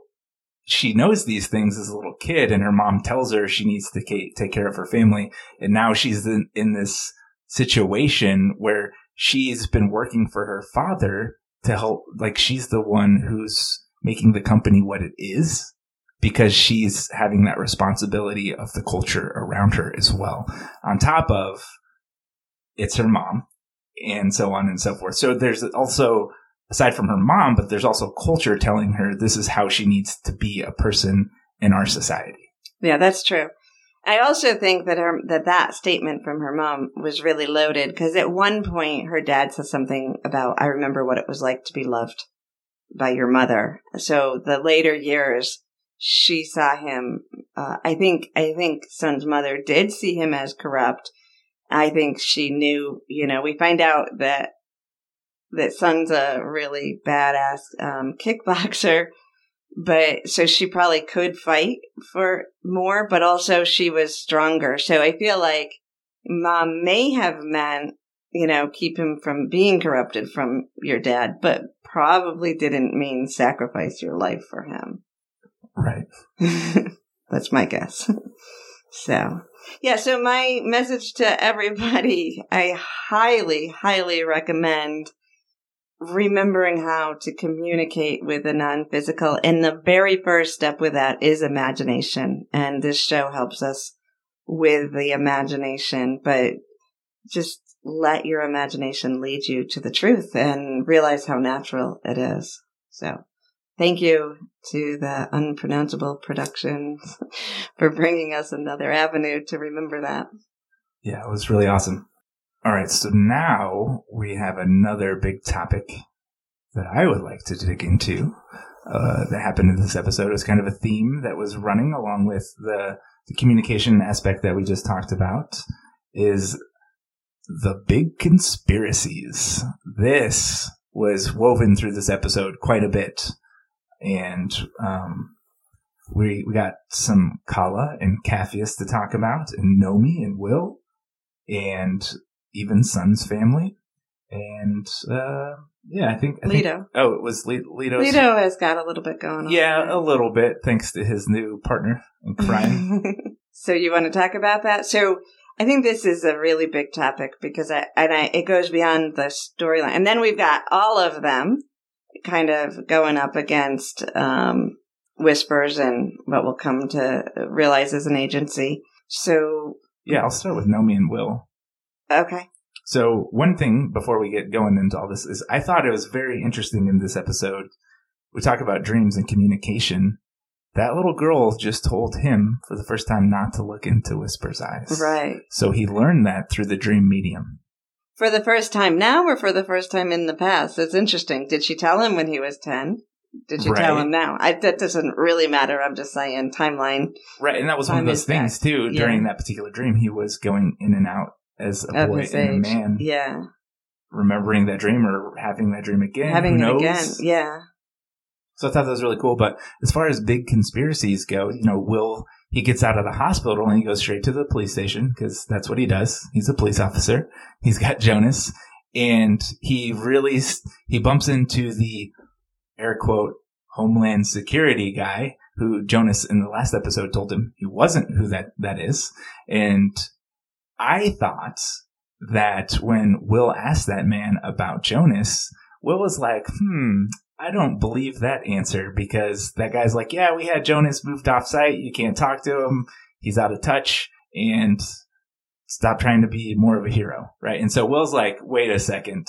she knows these things as a little kid, and her mom tells her she needs to take care of her family. And now she's in, in this situation where she's been working for her father to help. Like, she's the one who's making the company what it is, because she's having that responsibility of the culture around her as well. On top of, it's her mom, and so on and so forth. So there's also, aside from her mom, but there's also culture telling her this is how she needs to be a person in our society. Yeah, that's true. I also think that her, that, that statement from her mom was really loaded, because at one point her dad says something about, I remember what it was like to be loved by your mother. So the later years, she saw him. Uh, I think, I think Sun's mother did see him as corrupt. I think she knew, you know, we find out that, that Sun's a really badass um, kickboxer, but so she probably could fight for more, but also she was stronger. So I feel like mom may have meant, you know, keep him from being corrupted from your dad, but probably didn't mean sacrifice your life for him. Right. That's my guess. So, yeah, so my message to everybody, I highly, highly recommend remembering how to communicate with the non-physical. And the very first step with that is imagination. And this show helps us with the imagination. But just let your imagination lead you to the truth and realize how natural it is. So thank you to the Unpronounceable Productions for bringing us another avenue to remember that. Yeah, it was really awesome. All right, so now we have another big topic that I would like to dig into uh, that happened in this episode. It was kind of a theme that was running along with the, the communication aspect that we just talked about, is the big conspiracies. This was woven through this episode quite a bit. And um, we we got some Kala and Capheus to talk about, and Nomi and Will, and even Sun's family. And, uh, yeah, I think... I Lito. Think, oh, it was Lito. Lito has got a little bit going on. Yeah, there. A little bit, thanks to his new partner in crime. So you want to talk about that? So I think this is a really big topic, because I, and I, it goes beyond the storyline. And then we've got all of them kind of going up against um, whispers and what we'll come to realize as an agency. So yeah, I'll start with Nomi and Will. Okay. So one thing before we get going into all this is I thought it was very interesting in this episode. We talk about dreams and communication. That little girl just told him for the first time not to look into Whisper's eyes. Right. So he learned that through the dream medium. For the first time now or for the first time in the past? It's interesting. Did she tell him when he was ten? Did she right. tell him now? I, that doesn't really matter. I'm just saying timeline. Right. And that was one of those things, back. too. Yeah. During that particular dream, he was going in and out as a of boy and a man. Yeah. Remembering that dream or having that dream again. Having it again. Yeah. So I thought that was really cool. But as far as big conspiracies go, you know, Will, he gets out of the hospital and he goes straight to the police station, because that's what he does. He's a police officer. He's got Jonas. And he really, he bumps into the, air quote, Homeland Security guy, who Jonas in the last episode told him he wasn't who that, that is. And I thought that when Will asked that man about Jonas, Will was like, hmm... I don't believe that answer, because that guy's like, yeah, we had Jonas moved off site. You can't talk to him. He's out of touch, and stop trying to be more of a hero. Right. And so Will's like, wait a second,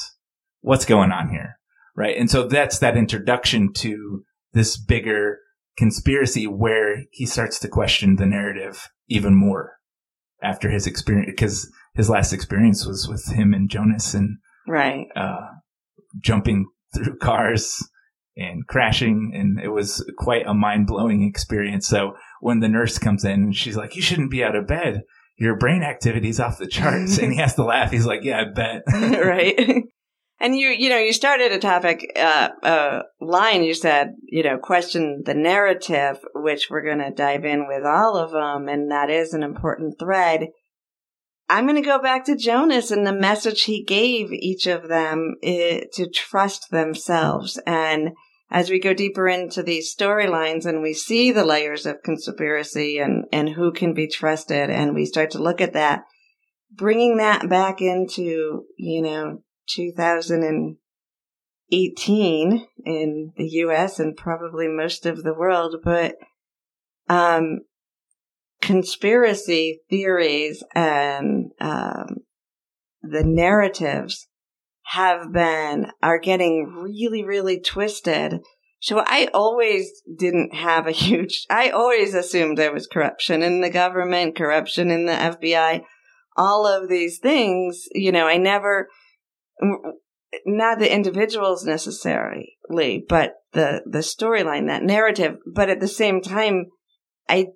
what's going on here? Right. And so that's that introduction to this bigger conspiracy where he starts to question the narrative even more after his experience, because his last experience was with him and Jonas and right. uh, jumping through cars and crashing, and it was quite a mind-blowing experience. So when the nurse comes in, she's like, you shouldn't be out of bed. your brain activity is off the charts. And he has to laugh. He's like, yeah, I bet. Right. And you, you know, you started a topic, uh, uh, line, you said, you know, question the narrative, which we're going to dive in with all of them. And that is an important thread. I'm going to go back to Jonas and the message he gave each of them is to trust themselves. And as we go deeper into these storylines and we see the layers of conspiracy and, and who can be trusted, and we start to look at that, bringing that back into, you know, two thousand eighteen in the U S and probably most of the world, but um, conspiracy theories and um, the narratives have been, are getting really, really twisted. So I always didn't have a huge, I always assumed there was corruption in the government, corruption in the F B I, all of these things. You know, I never... Not the individuals necessarily, but the, the storyline, that narrative. But at the same time, I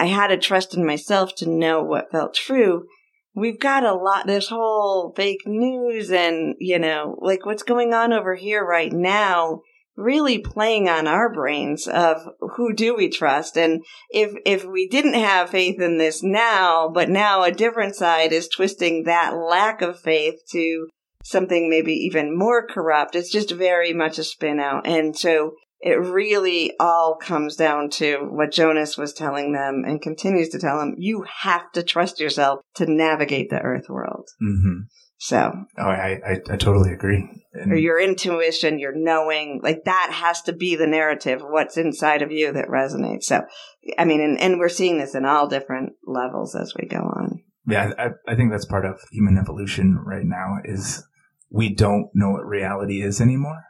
I had a trust in myself to know what felt true. We've got a lot, this whole fake news and, you know, like what's going on over here right now, really playing on our brains of who do we trust. And if if we didn't have faith in this now, but now a different side is twisting that lack of faith to something maybe even more corrupt. It's just very much a spin out. And so it really all comes down to what Jonas was telling them and continues to tell them. You have to trust yourself to navigate the earth world. Mm-hmm. So. Oh, I, I, I totally agree. And or your intuition, your knowing, like that has to be the narrative, what's inside of you that resonates. So, I mean, and, and we're seeing this in all different levels as we go on. Yeah, I, I think that's part of human evolution right now is... we don't know what reality is anymore.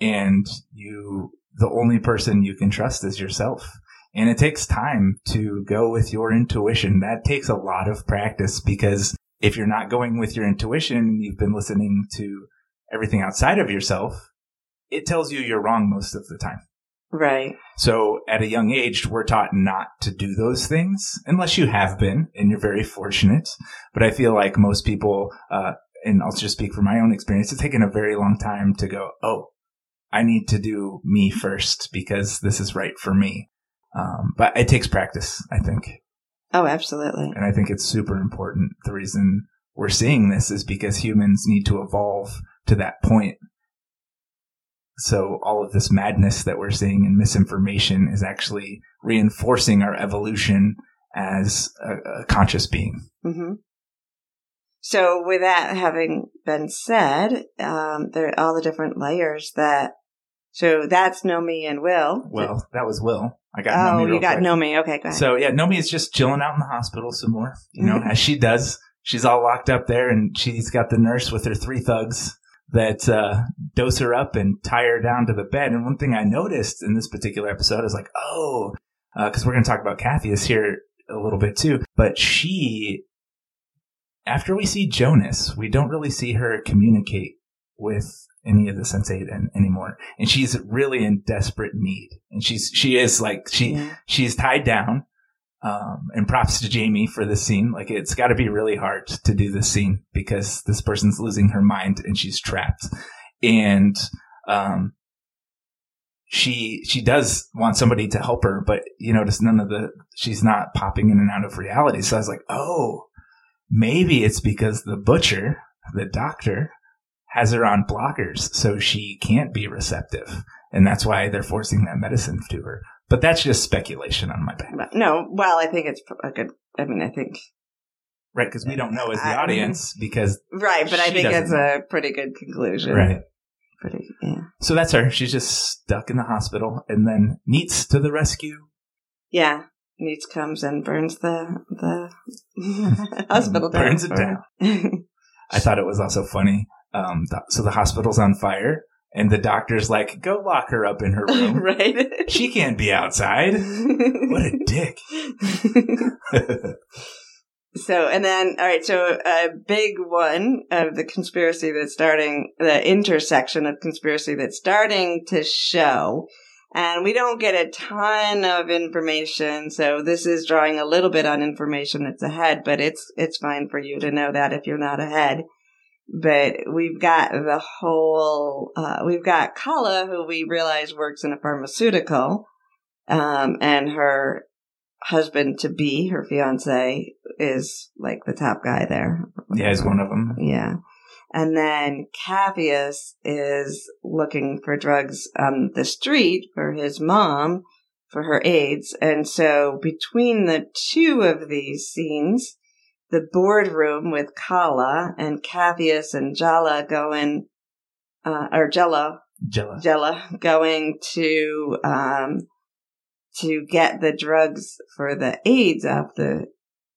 And you, the only person you can trust is yourself. And it takes time to go with your intuition. That takes a lot of practice because if you're not going with your intuition, you've been listening to everything outside of yourself, it tells you you're wrong most of the time. Right. So at a young age, we're taught not to do those things unless you have been and you're very fortunate. But I feel like most people, uh, and I'll just speak from my own experience, it's taken a very long time to go, oh, I need to do me first because this is right for me. Um, but it takes practice, I think. Oh, absolutely. And I think it's super important. The reason we're seeing this is because humans need to evolve to that point. So all of this madness that we're seeing and misinformation is actually reinforcing our evolution as a, a conscious being. Mm-hmm. So with that having been said, um, there are all the different layers that, so that's Nomi and Will. Well, that was Will. I got oh, Nomi real you got quick. Nomi. Okay, go ahead. So yeah, Nomi is just chilling out in the hospital some more, you know, as she does. She's all locked up there and she's got the nurse with her three thugs that uh, dose her up and tie her down to the bed. And one thing I noticed in this particular episode is like, oh, because uh, we're going to talk about Capheus here a little bit too, but she... After we see Jonas, we don't really see her communicate with any of the Sense eight an- anymore. And she's really in desperate need. And she's she is like, she yeah. she's tied down. Um, and props to Jamie for this scene. Like, it's got to be really hard to do this scene because this person's losing her mind and she's trapped. And um, she she does want somebody to help her, but you notice none of the, she's not popping in and out of reality. So I was like, oh. Maybe it's because the butcher, the doctor, has her on blockers, so she can't be receptive. And that's why they're forcing that medicine to her. But that's just speculation on my part. No, well, I think it's a good, I mean, I think. Right, because we don't know as the I, audience because. Right, but I think that's a pretty good conclusion. Right. Pretty, yeah. So that's her. She's just stuck in the hospital. And then Neats to the rescue. Yeah. Neats comes and burns the the hospital down. Burns it down. I thought it was also funny. Um, th- so the hospital's on fire, and the doctor's like, go lock her up in her room. Right. She can't be outside. What a dick. So, and then, all right, so a big one of the conspiracy that's starting, the intersection of conspiracy that's starting to show And we don't get a ton of information, so this is drawing a little bit on information that's ahead, but it's it's fine for you to know that if you're not ahead. But we've got the whole, uh, we've got Kala, who we realize works in a pharmaceutical, um, and her husband-to-be, her fiancé, is like the top guy there. Yeah, he's one of them. Yeah. And then Capheus is looking for drugs on the street for his mom, for her AIDS. And so between the two of these scenes, the boardroom with Kala and Capheus and Jala going, uh, or Jella, Jella, Jella going to, um, to get the drugs for the AIDS off the,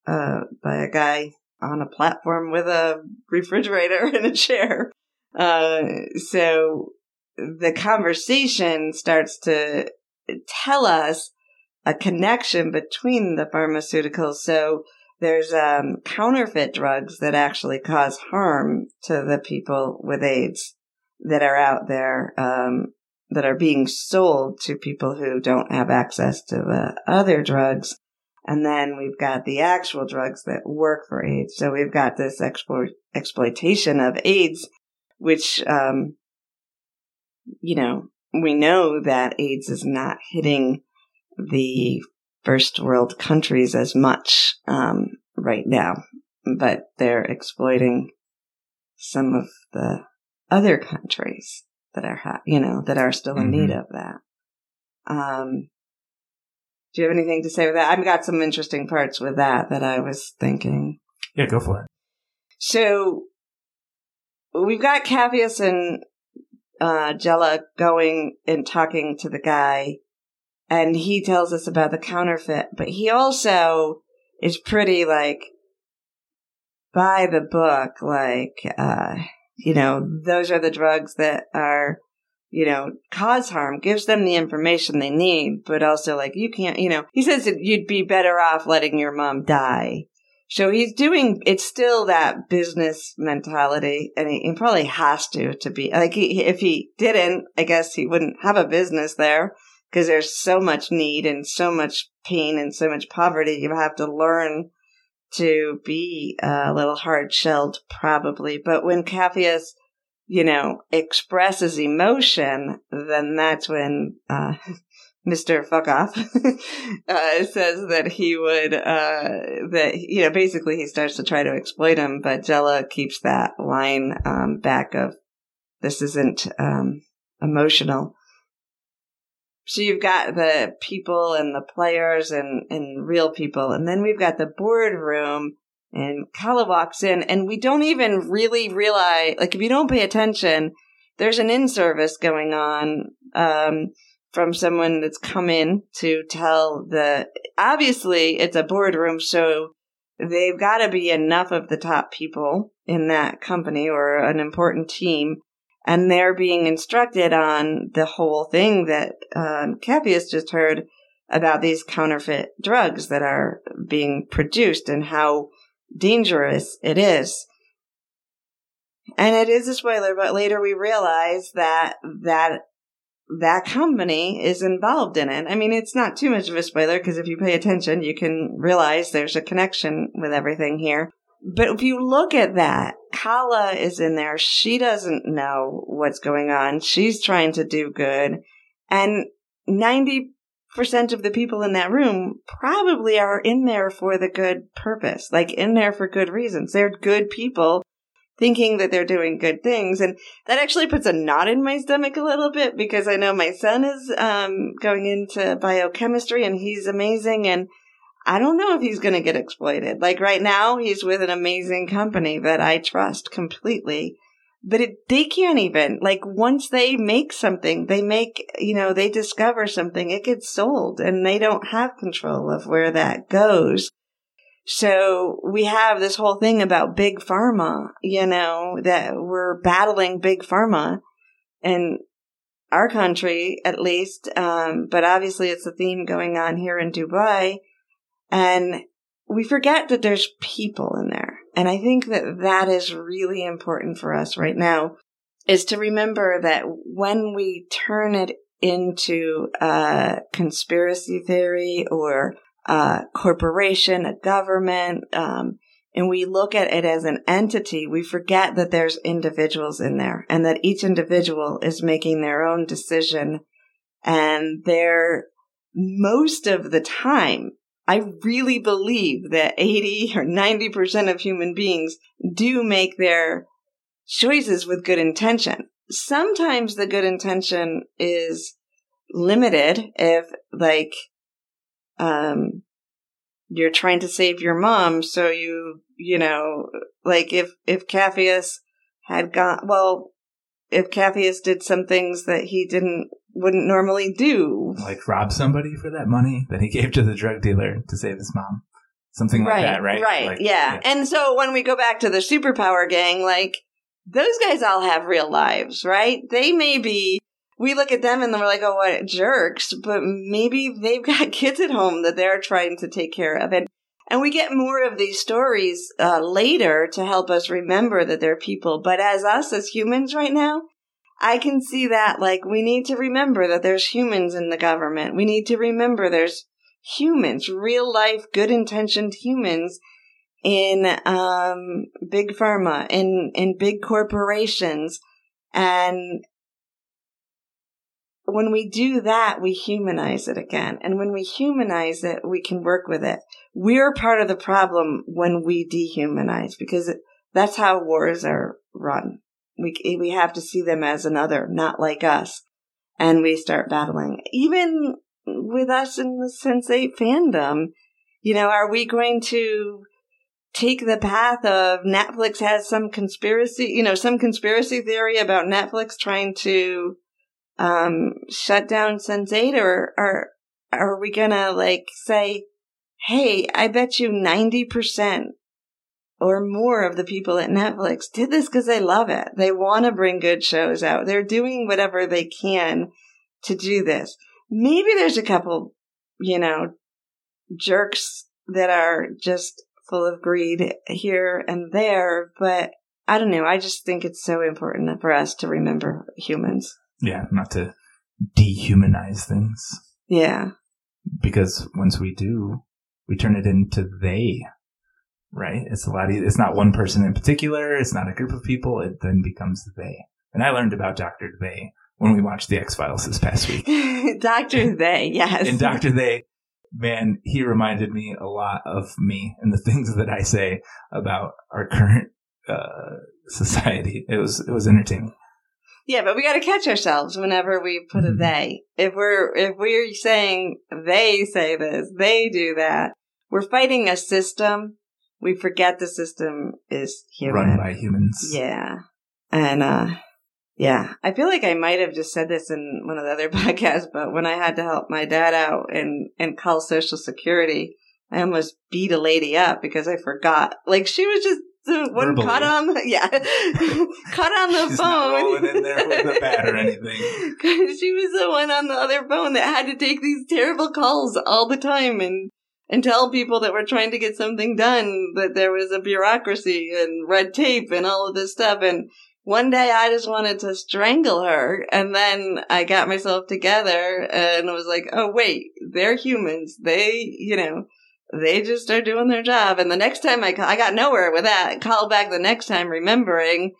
uh, by a guy on a platform with a refrigerator and a chair. Uh, so the conversation starts to tell us a connection between the pharmaceuticals. So there's um, counterfeit drugs that actually cause harm to the people with AIDS that are out there, um, that are being sold to people who don't have access to the other drugs. And then we've got the actual drugs that work for AIDS. So we've got this explo- exploitation of AIDS, which, um, you know, we know that AIDS is not hitting the first world countries as much um, right now, but they're exploiting some of the other countries that are, ha- you know, that are still in mm-hmm. need of that. Um, Do you have anything to say with that? I've got some interesting parts with that that I was thinking. Yeah, go for it. So we've got Capheus and uh, Jella going and talking to the guy, and he tells us about the counterfeit, but he also is pretty, like, by the book, like, uh, you know, those are the drugs that are... you know, cause harm, gives them the information they need, but also, like, you can't, you know, he says that you'd be better off letting your mom die. So he's doing, it's still that business mentality, and he, he probably has to, to be, like, he, if he didn't, I guess he wouldn't have a business there, because there's so much need and so much pain and so much poverty. You have to learn to be a little hard-shelled, probably. But when Capheus, you know, expresses emotion, then that's when uh, Mister Fuck Off uh, says that he would, uh, that, you know, basically he starts to try to exploit him, but Jella keeps that line um, back of, this isn't um, emotional. So you've got the people and the players and, and real people, and then we've got the boardroom. And Kala walks in, and we don't even really realize, like, if you don't pay attention, there's an in-service going on um, from someone that's come in to tell the, obviously, it's a boardroom, so they've got to be enough of the top people in that company or an important team, and they're being instructed on the whole thing that um, Capheus just heard about these counterfeit drugs that are being produced and how dangerous it is. And it is a spoiler, but later we realize that that that company is involved in it. I mean, it's not too much of a spoiler, because if you pay attention, you can realize there's a connection with everything here. But if you look at that, Kala is in there. She doesn't know what's going on. She's trying to do good. And ninety percent of the people in that room probably are in there for the good purpose, like in there for good reasons. They're good people thinking that they're doing good things. And that actually puts a knot in my stomach a little bit, because I know my son is um, going into biochemistry, and he's amazing. And I don't know if he's going to get exploited. Like right now, he's with an amazing company that I trust completely. But it, they can't even, like, once they make something, they make, you know, they discover something, it gets sold, and they don't have control of where that goes. So we have this whole thing about big pharma, you know, that we're battling big pharma in our country, at least. Um, but obviously it's a theme going on here in Dubai. And we forget that there's people in there. And I think that that is really important for us right now, is to remember that when we turn it into uh, conspiracy theory or uh, corporation, a government, um, and we look at it as an entity, we forget that there's individuals in there and that each individual is making their own decision. And they're most of the time, I really believe that eighty or ninety percent of human beings do make their choices with good intention. Sometimes the good intention is limited if, like, um, you're trying to save your mom. So you, you know, like if, if Capheus had gone, well, if Capheus did some things that he didn't, wouldn't normally do. Like rob somebody for that money that he gave to the drug dealer to save his mom. Something like right, that, right? Right, like, yeah. yeah. And so when we go back to the superpower gang, like, those guys all have real lives, right? They may be, we look at them and we're like, oh, what jerks, but maybe they've got kids at home that they're trying to take care of. And, and we get more of these stories uh, later to help us remember that they're people. But as us, as humans right now, I can see that, like, we need to remember that there's humans in the government. We need to remember there's humans, real life, good intentioned humans in um, big pharma, in, in big corporations. And when we do that, we humanize it again. And when we humanize it, we can work with it. We're part of the problem when we dehumanize, because that's how wars are run. We we have to see them as another, not like us. And we start battling. Even with us in the Sense eight fandom, you know, are we going to take the path of Netflix has some conspiracy, you know, some conspiracy theory about Netflix trying to um, shut down Sense eight? Or, or are we going to, like, say, hey, I bet you ninety percent or more of the people at Netflix did this because they love it. They want to bring good shows out. They're doing whatever they can to do this. Maybe there's a couple, you know, jerks that are just full of greed here and there. But I don't know. I just think it's so important for us to remember humans. Yeah, not to dehumanize things. Yeah. Because once we do, we turn it into they. Right? It's a lot easier. It's not one person in particular. It's not a group of people. It then becomes they. And I learned about Doctor They when we watched The X-Files this past week. Doctor They, yes. And Doctor They, man, he reminded me a lot of me and the things that I say about our current uh, society. It was it was entertaining. Yeah, but we got to catch ourselves whenever we put mm-hmm. a they. If we're if we're saying they say this, they do that, we're fighting a system. We forget the system is human. Run by humans. Yeah. And, uh, yeah, I feel like I might have just said this in one of the other podcasts, but when I had to help my dad out and, and call Social Security, I almost beat a lady up because I forgot. Like, she was just the one caught on, yeah, caught on the She's phone. Not rolling in there with a bat or anything. 'Cause she was the one on the other phone that had to take these terrible calls all the time and, And tell people that we're trying to get something done, that there was a bureaucracy and red tape and all of this stuff. And one day I just wanted to strangle her. And then I got myself together and I was like, oh, wait, they're humans. They, you know, they just are doing their job. And the next time I, I got nowhere with that. I called back the next time, remembering,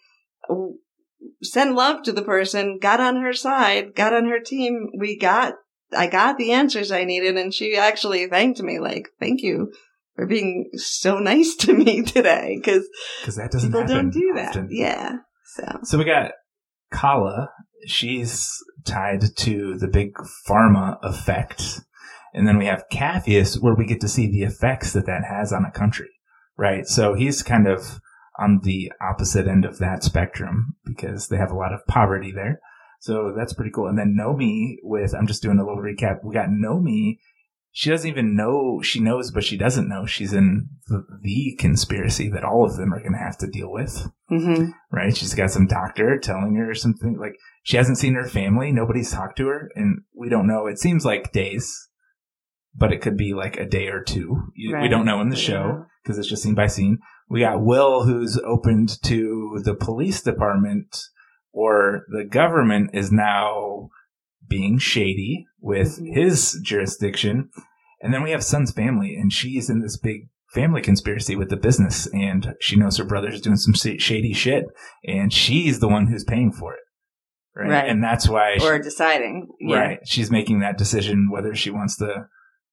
send love to the person, got on her side, got on her team. We got I got the answers I needed, and she actually thanked me, like, thank you for being so nice to me today, because that doesn't people happen don't do that. Often. Yeah. So so we got Kala. She's tied to the big pharma effect. And then we have Capheus, where we get to see the effects that that has on a country, right? So he's kind of on the opposite end of that spectrum, because they have a lot of poverty there. So that's pretty cool. And then Nomi with, I'm just doing a little recap. We got Nomi. She doesn't even know she knows, but she doesn't know she's in the, the conspiracy that all of them are going to have to deal with. Mm-hmm. Right. She's got some doctor telling her something, like she hasn't seen her family. Nobody's talked to her. And we don't know. It seems like days, but it could be like a day or two. Right. We don't know in the show because yeah. it's just scene by scene. We got Will, who's opened to the police department. Or the government is now being shady with his jurisdiction. And then we have Sun's family, and she's in this big family conspiracy with the business, and she knows her brother's doing some shady shit, and she's the one who's paying for it. Right. right. And that's why. Or she, deciding. Yeah. Right. She's making that decision whether she wants to,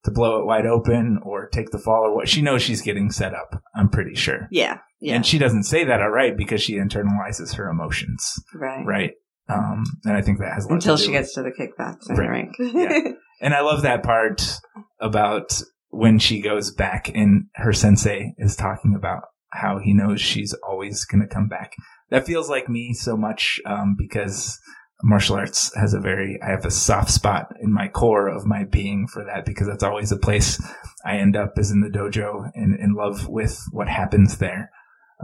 to blow it wide open or take the fall or what. She knows she's getting set up, I'm pretty sure. Yeah. Yeah. And she doesn't say that outright because she internalizes her emotions. Right. Right. Um, and I think that has a lot Until to do she gets with, to the kickbacks. Right. Right. Yeah. And I love that part about when she goes back and her sensei is talking about how he knows she's always going to come back. That feels like me so much um, because martial arts has a very, I have a soft spot in my core of my being for that, because that's always a place I end up is in the dojo and in love with what happens there.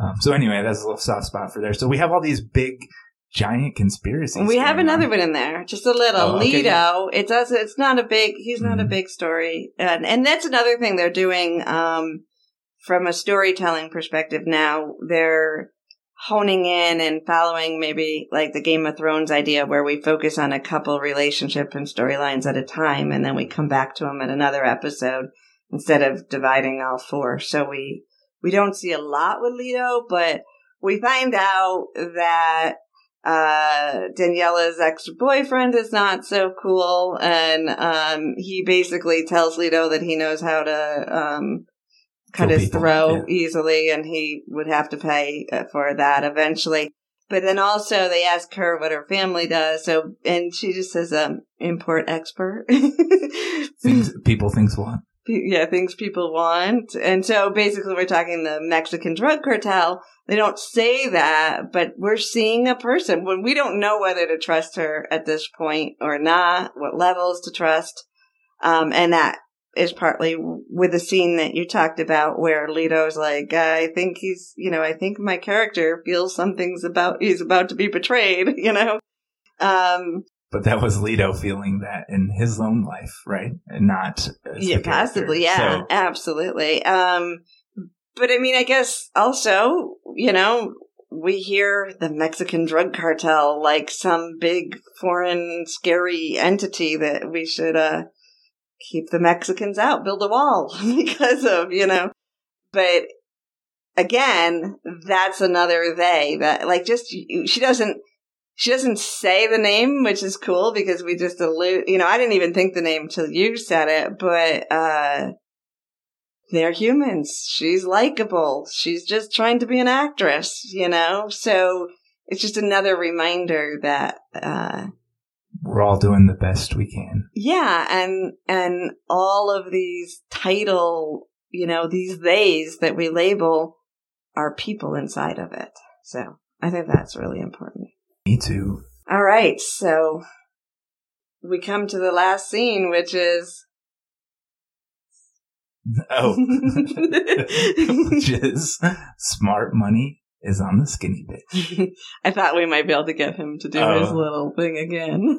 Um, so anyway, that's a little soft spot for there. So we have all these big, giant conspiracies. We have another on. one in there, just a little. Oh, okay, Lito. Yeah. It does. It's not a big, he's not mm. a big story. And, and that's another thing they're doing um, from a storytelling perspective now. They're honing in and following maybe like the Game of Thrones idea where we focus on a couple relationship and storylines at a time and then we come back to them at another episode instead of dividing all four. So we we don't see a lot with Lito, but we find out that uh Daniela's ex-boyfriend is not so cool, and um he basically tells Lito that he knows how to um cut his throat yeah. easily, and he would have to pay for that eventually. But then also they ask her what her family does. So, and she just says, um, import expert. things, people things want. Yeah, things people want. And so basically we're talking the Mexican drug cartel. They don't say that, but we're seeing a person when we don't know whether to trust her at this point or not, what levels to trust. Um, and that is partly with the scene that you talked about where Lito's like, I think he's, you know, I think my character feels something's about, he's about to be betrayed, you know? Um, but that was Lito feeling that in his own life, right? And not as yeah, possibly. Yeah, so. Absolutely. Um, but I mean, I guess also, you know, we hear the Mexican drug cartel like some big foreign scary entity that we should, uh, keep the Mexicans out, build a wall because of, you know, but again, that's another they that like just, she doesn't, she doesn't say the name, which is cool because we just allude, you know, I didn't even think the name till you said it, but, uh, they're humans. She's likable. She's just trying to be an actress, you know? So it's just another reminder that, uh, we're all doing the best we can. Yeah, and and all of these title, you know, these theys that we label are people inside of it. So I think that's really important. Me too. All right, so we come to the last scene, which is... Oh. Which is smart money is on the skinny bitch. I thought we might be able to get him to do oh. his little thing again.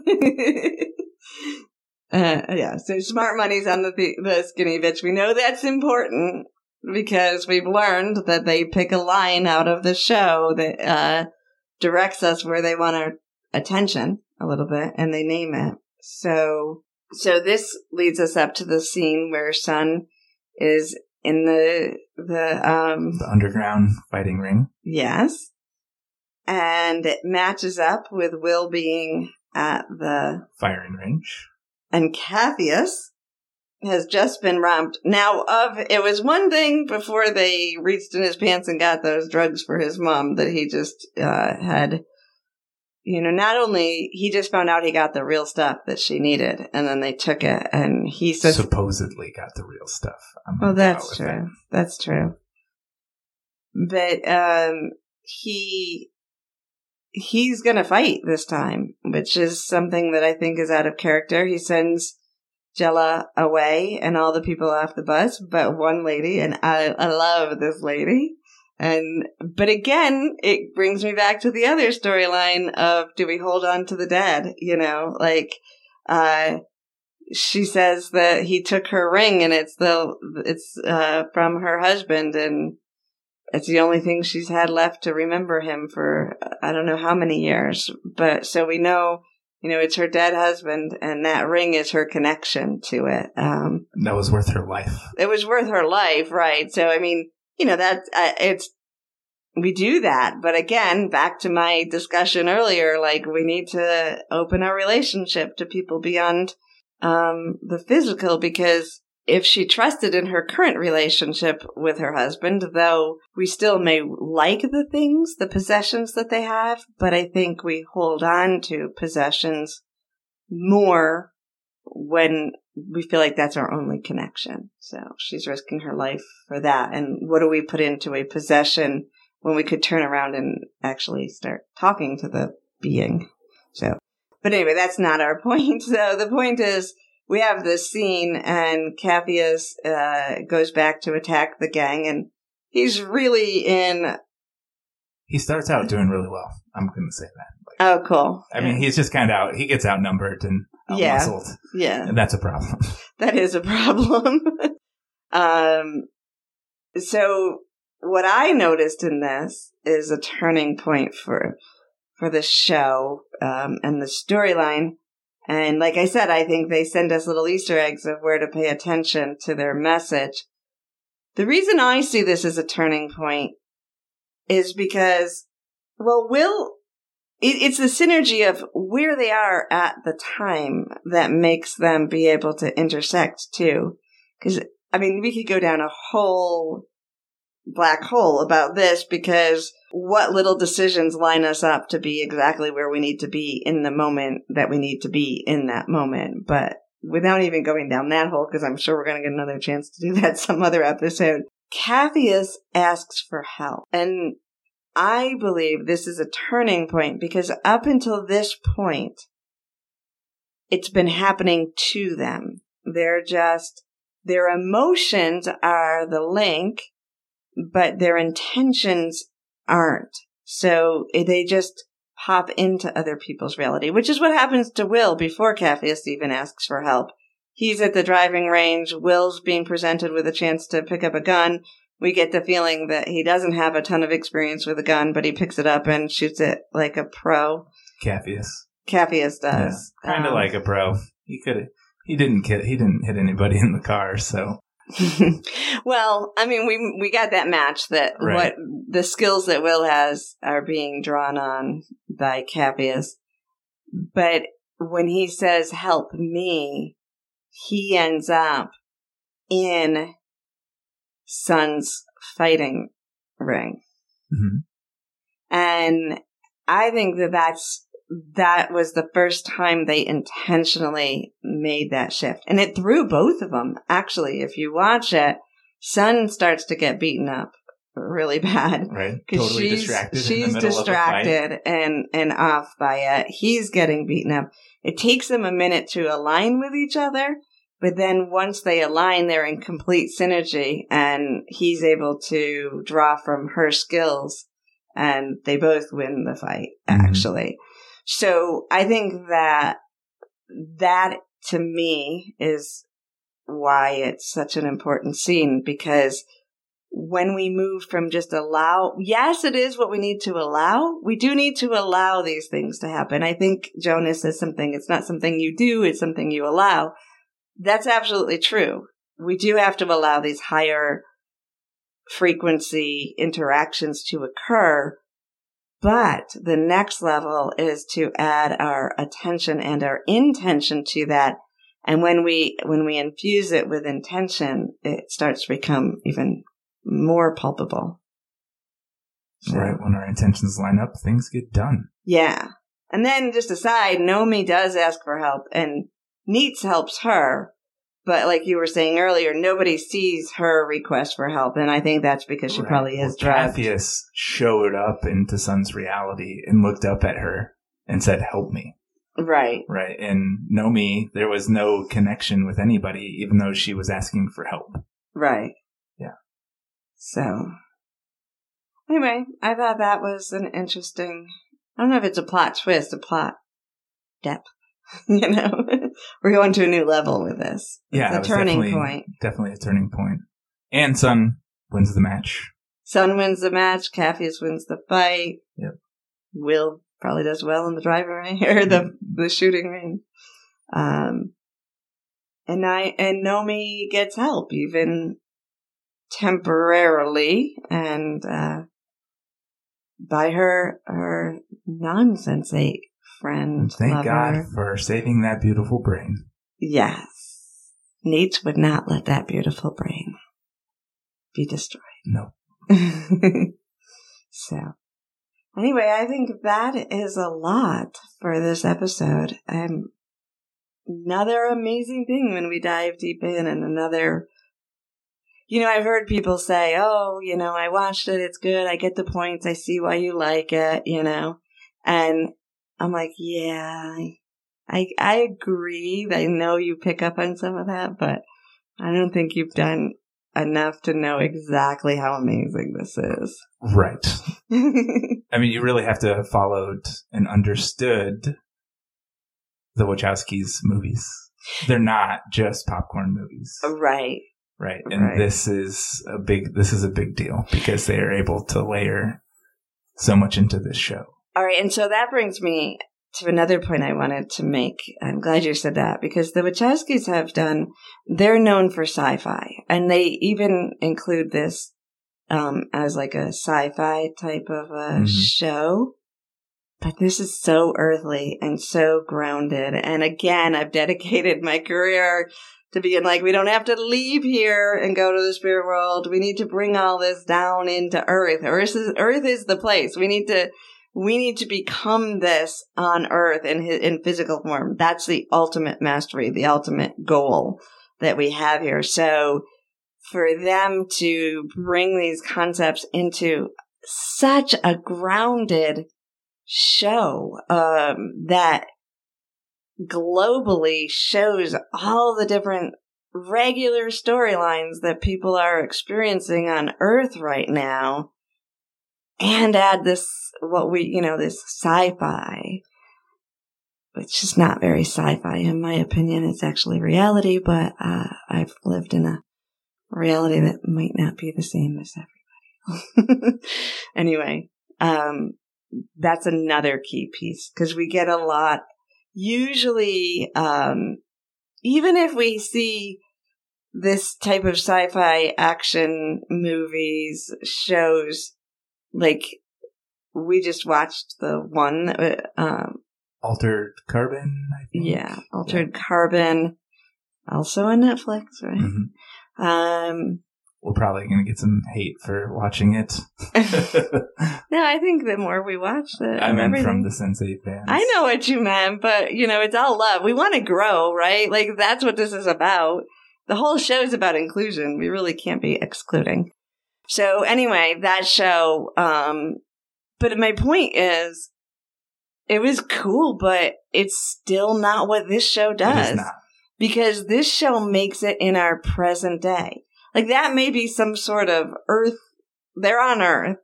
uh, yeah, so smart money's on the, th- the skinny bitch. We know that's important because we've learned that they pick a line out of the show that uh, directs us where they want our attention a little bit, and they name it. So, so this leads us up to the scene where Sun is in the the um the underground fighting ring. Yes. And it matches up with Will being at the firing range. And Capheus has just been robbed. Now of it was one thing before they reached in his pants and got those drugs for his mom that he just uh had you know, not only he just found out he got the real stuff that she needed, and then they took it, and he says, supposedly got the real stuff. I'm well, that's true. That. That's true. But um, he he's going to fight this time, which is something that I think is out of character. He sends Jella away and all the people off the bus, but one lady, and I, I love this lady. And but again, it brings me back to the other storyline of do we hold on to the dead? You know, like uh, she says that he took her ring, and it's the it's uh, from her husband, and it's the only thing she's had left to remember him for. I don't know how many years, but so we know you know, it's her dead husband, and that ring is her connection to it. Um, that was worth her life. It was worth her life, right? So, I mean, you know, that uh, it's we do that. But again, back to my discussion earlier, like we need to open our relationship to people beyond um, the physical, because if she trusted in her current relationship with her husband, though we still may like the things, the possessions that they have, but I think we hold on to possessions more when we feel like that's our only connection. So she's risking her life for that. And what do we put into a possession when we could turn around and actually start talking to the being? So, but anyway, that's not our point. So the point is, we have this scene, and Capheus uh, goes back to attack the gang, and he's really in... He starts out doing really well. I'm going to say that. Like, oh, cool. I yeah. mean, he's just kind of out. He gets outnumbered and out-muscled. Yeah. yeah. And that's a problem. That is a problem. um, so what I noticed in this is a turning point for, for the show um, and the storyline. And like I said, I think they send us little Easter eggs of where to pay attention to their message. The reason I see this as a turning point is because, well, Will, it, it's the synergy of where they are at the time that makes them be able to intersect too. Because, I mean, we could go down a whole black hole about this, because what little decisions line us up to be exactly where we need to be in the moment that we need to be in that moment. But without even going down that hole, because I'm sure we're going to get another chance to do that some other episode, Capheus asks for help. And I believe this is a turning point, because up until this point, it's been happening to them. They're just, their emotions are the link, but their intentions aren't. So they just pop into other people's reality, which is what happens to Will before Capheus even asks for help. He's at the driving range. Will's being presented with a chance to pick up a gun. We get the feeling that he doesn't have a ton of experience with a gun, but he picks it up and shoots it like a pro. Capheus. Capheus does. Yeah, kind of um, like a pro. He could. He didn't hit. He didn't hit anybody in the car. So. Well, I mean, we we got that match that right. What the skills that Will has are being drawn on by Capheus. But when he says, help me, he ends up in Sun's fighting ring. Mm-hmm. And I think that that's, that was the first time they intentionally made that shift. And it threw both of them. Actually, if you watch it, Sun starts to get beaten up really bad. Right. Totally she's, distracted. She's in the middle distracted of a fight. and, and off by it. He's getting beaten up. It takes them a minute to align with each other. But then once they align, they're in complete synergy. And he's able to draw from her skills. And they both win the fight, actually. Mm-hmm. So I think that that, to me, is why it's such an important scene, because when we move from just allow, yes, it is what we need to allow. We do need to allow these things to happen. I think Jonas says something, it's not something you do, it's something you allow. That's absolutely true. We do have to allow these higher frequency interactions to occur. But the next level is to add our attention and our intention to that. And when we when we infuse it with intention, it starts to become even more palpable. So, right. When our intentions line up, things get done. Yeah. And then just aside, Nomi does ask for help, and Neitz helps her. But like you were saying earlier, nobody sees her request for help. And I think that's because she right. probably is well, drugged. Capheus showed up into Sun's reality and looked up at her and said, help me. Right. Right. And Nomi, there was no connection with anybody, even though she was asking for help. Right. Yeah. So. Anyway, I thought that was an interesting, I don't know if it's a plot twist, a plot depth. You know, we're going to a new level with this. It's yeah, a turning definitely, point. Definitely a turning point. And Sun wins the match. Sun wins the match. Capheus wins the fight. Yep. Will probably does well in the driving range or the the shooting range. Um, and I and Nomi gets help even temporarily, and uh, by her her non-sensate friend. Thank lover. God for saving that beautiful brain. Yes, Nietzsche would not let that beautiful brain be destroyed. No. So, anyway, I think that is a lot for this episode. Um, another amazing thing when we dive deep in, and another, you know, I've heard people say, oh, you know, I watched it, it's good, I get the points, I see why you like it, you know, and I'm like, yeah, I, I agree. I know you pick up on some of that, but I don't think you've done enough to know exactly how amazing this is. Right. I mean, you really have to have followed and understood the Wachowskis' movies. They're not just popcorn movies. Right. Right. And right. this is a big, this is a big deal because they are able to layer so much into this show. All right. And so that brings me to another point I wanted to make. I'm glad you said that, because the Wachowskis have done, they're known for sci-fi, and they even include this um, as like a sci-fi type of a mm-hmm. show. But this is so earthly and so grounded. And again, I've dedicated my career to being like, we don't have to leave here and go to the spirit world. We need to bring all this down into Earth. Earth is, Earth is the place. We need to We need to become this on Earth in in physical form. That's the ultimate mastery, the ultimate goal that we have here. So for them to bring these concepts into such a grounded show um, that globally shows all the different regular storylines that people are experiencing on Earth right now, and add this, what we, you know, this sci-fi, which is not very sci-fi in my opinion. It's actually reality, but uh, I've lived in a reality that might not be the same as everybody. Anyway, um, that's another key piece, because we get a lot, usually, um, even if we see this type of sci-fi action movies, shows, like, we just watched the one. Um, Altered Carbon, I think. Yeah, Altered yeah. Carbon. Also on Netflix, right? Mm-hmm. Um, We're probably going to get some hate for watching it. No, I think the more we watch it. I meant everything. From the sense eight fans. I know what you meant, but, you know, it's all love. We want to grow, right? Like, that's what this is about. The whole show is about inclusion. We really can't be excluding. So anyway, that show, um, but my point is, it was cool, but it's still not what this show does. It is not. Because this show makes it in our present day. Like, that may be some sort of Earth, they're on Earth.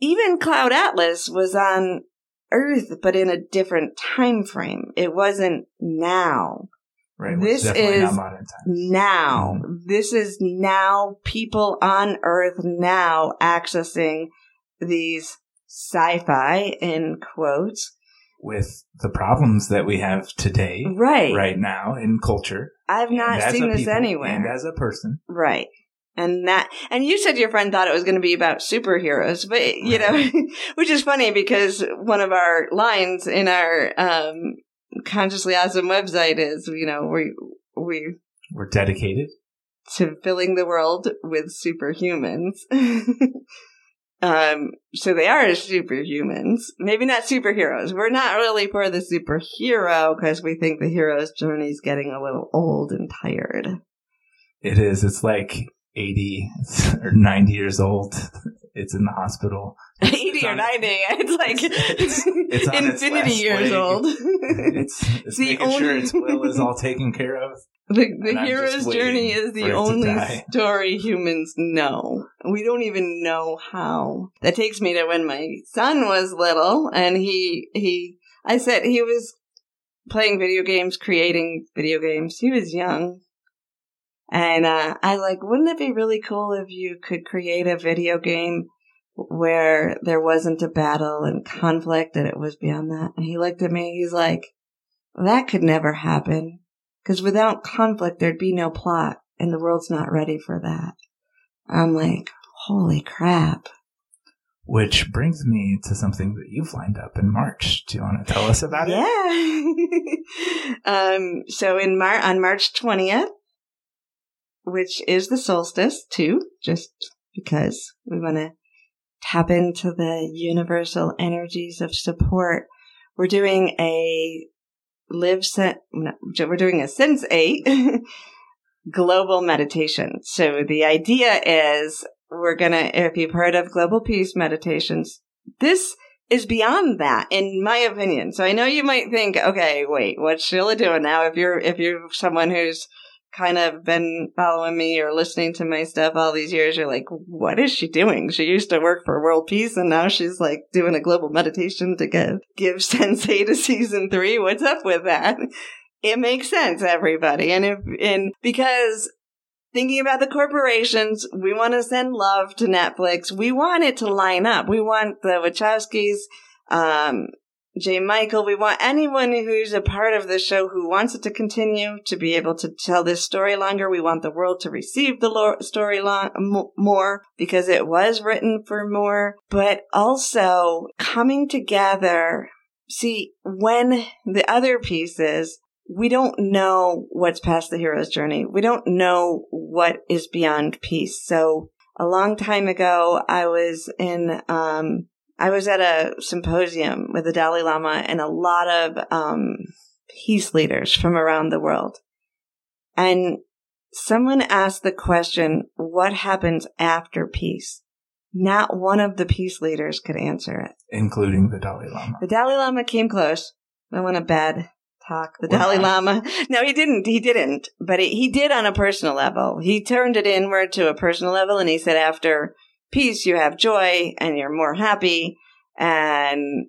Even Cloud Atlas was on Earth, but in a different time frame. It wasn't now. Right, this is now. This is now people on Earth now accessing these sci-fi, in quotes. With the problems that we have today. Right. Right now in culture. I've not seen this people, anywhere. And as a person. Right. And that, and you said your friend thought it was going to be about superheroes, but, you right. know, which is funny because one of our lines in our, um, Consciously Awesome website is, you know, we we we're dedicated to filling the world with superhumans. um, so they are superhumans, maybe not superheroes. We're not really for the superhero because we think the hero's journey is getting a little old and tired. It is. It's like eighty or ninety years old. It's in the hospital. eighty or ninety. It's like it's, it's, it's infinity years leg. old. It's, it's making only, sure its will is all taken care of. The, the hero's journey is the only story humans know. We don't even know how. That takes me to when my son was little, and he he I said he was playing video games, creating video games. He was young. And uh, I like, wouldn't it be really cool if you could create a video game where there wasn't a battle and conflict and it was beyond that. And he looked at me, he's like, that could never happen, because without conflict, there'd be no plot, and the world's not ready for that. I'm like, holy crap. Which brings me to something that you've lined up in March. Do you want to tell us about yeah. it? Yeah. um, so in Mar- on March twentieth, which is the solstice, too, just because we want to tap into the universal energies of support, we're doing a Live Sense, no, we're doing a Sense eight global meditation. So the idea is we're going to, if you've heard of global peace meditations, this is beyond that, in my opinion. So I know you might think, okay, wait, what's Sheila doing now? If you're, if you're someone who's kind of been following me or listening to my stuff all these years, you're like, what is she doing? She used to work for World Peace, and now she's like doing a global meditation to give, give Sense eight to season three. What's up with that? It makes sense, everybody. And if, and because thinking about the corporations, we want to send love to Netflix. We want it to line up. We want the Wachowskis, um, J. Michael, we want anyone who's a part of the show who wants it to continue to be able to tell this story longer. We want the world to receive the lo- story lo- m- more because it was written for more. But also coming together, see, when the other piece is, we don't know what's past the hero's journey. We don't know what is beyond peace. So a long time ago, I was in... um I was at a symposium with the Dalai Lama and a lot of um, peace leaders from around the world. And someone asked the question, what happens after peace? Not one of the peace leaders could answer it. Including the Dalai Lama. The Dalai Lama came close. I want a bad talk. The We're Dalai not. Lama. No, he didn't. He didn't. But he, he did on a personal level. He turned it inward to a personal level. And he said, after peace, you have joy, and you're more happy, and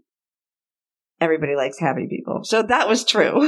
everybody likes happy people. So that was true.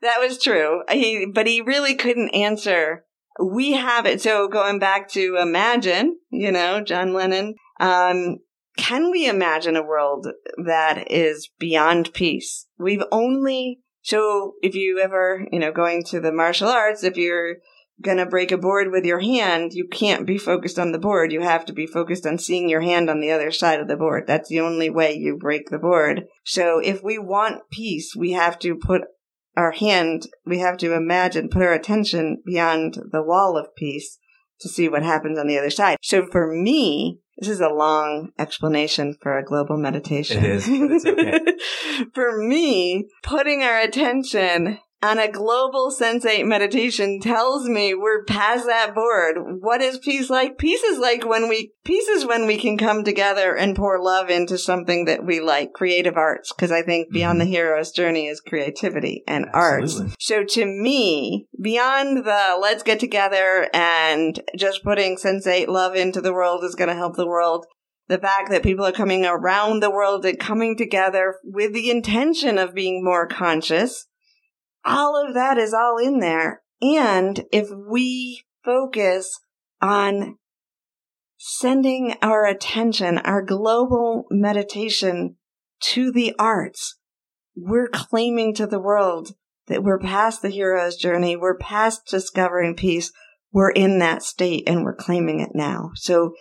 That was true. He, but he really couldn't answer. We have it. So going back to imagine, you know, John Lennon, um, can we imagine a world that is beyond peace? We've only, so if you ever, you know, going to the martial arts, if you're going to break a board with your hand, you can't be focused on the board. You have to be focused on seeing your hand on the other side of the board. That's the only way you break the board. So if we want peace, we have to put our hand, we have to imagine, put our attention beyond the wall of peace to see what happens on the other side. So for me, this is a long explanation for a global meditation. It is. It's okay. For me, putting our attention on a global Sense eight meditation tells me we're past that board. What is peace like? Peace is like when we, peace is when we can come together and pour love into something that we like, creative arts. Because I think beyond mm-hmm. the hero's journey is creativity and Absolutely. Arts. So to me, beyond the let's get together and just putting Sense eight love into the world is going to help the world. The fact that people are coming around the world and coming together with the intention of being more conscious. All of that is all in there. And if we focus on sending our attention, our global meditation to the arts, we're claiming to the world that we're past the hero's journey. We're past discovering peace. We're in that state and we're claiming it now. So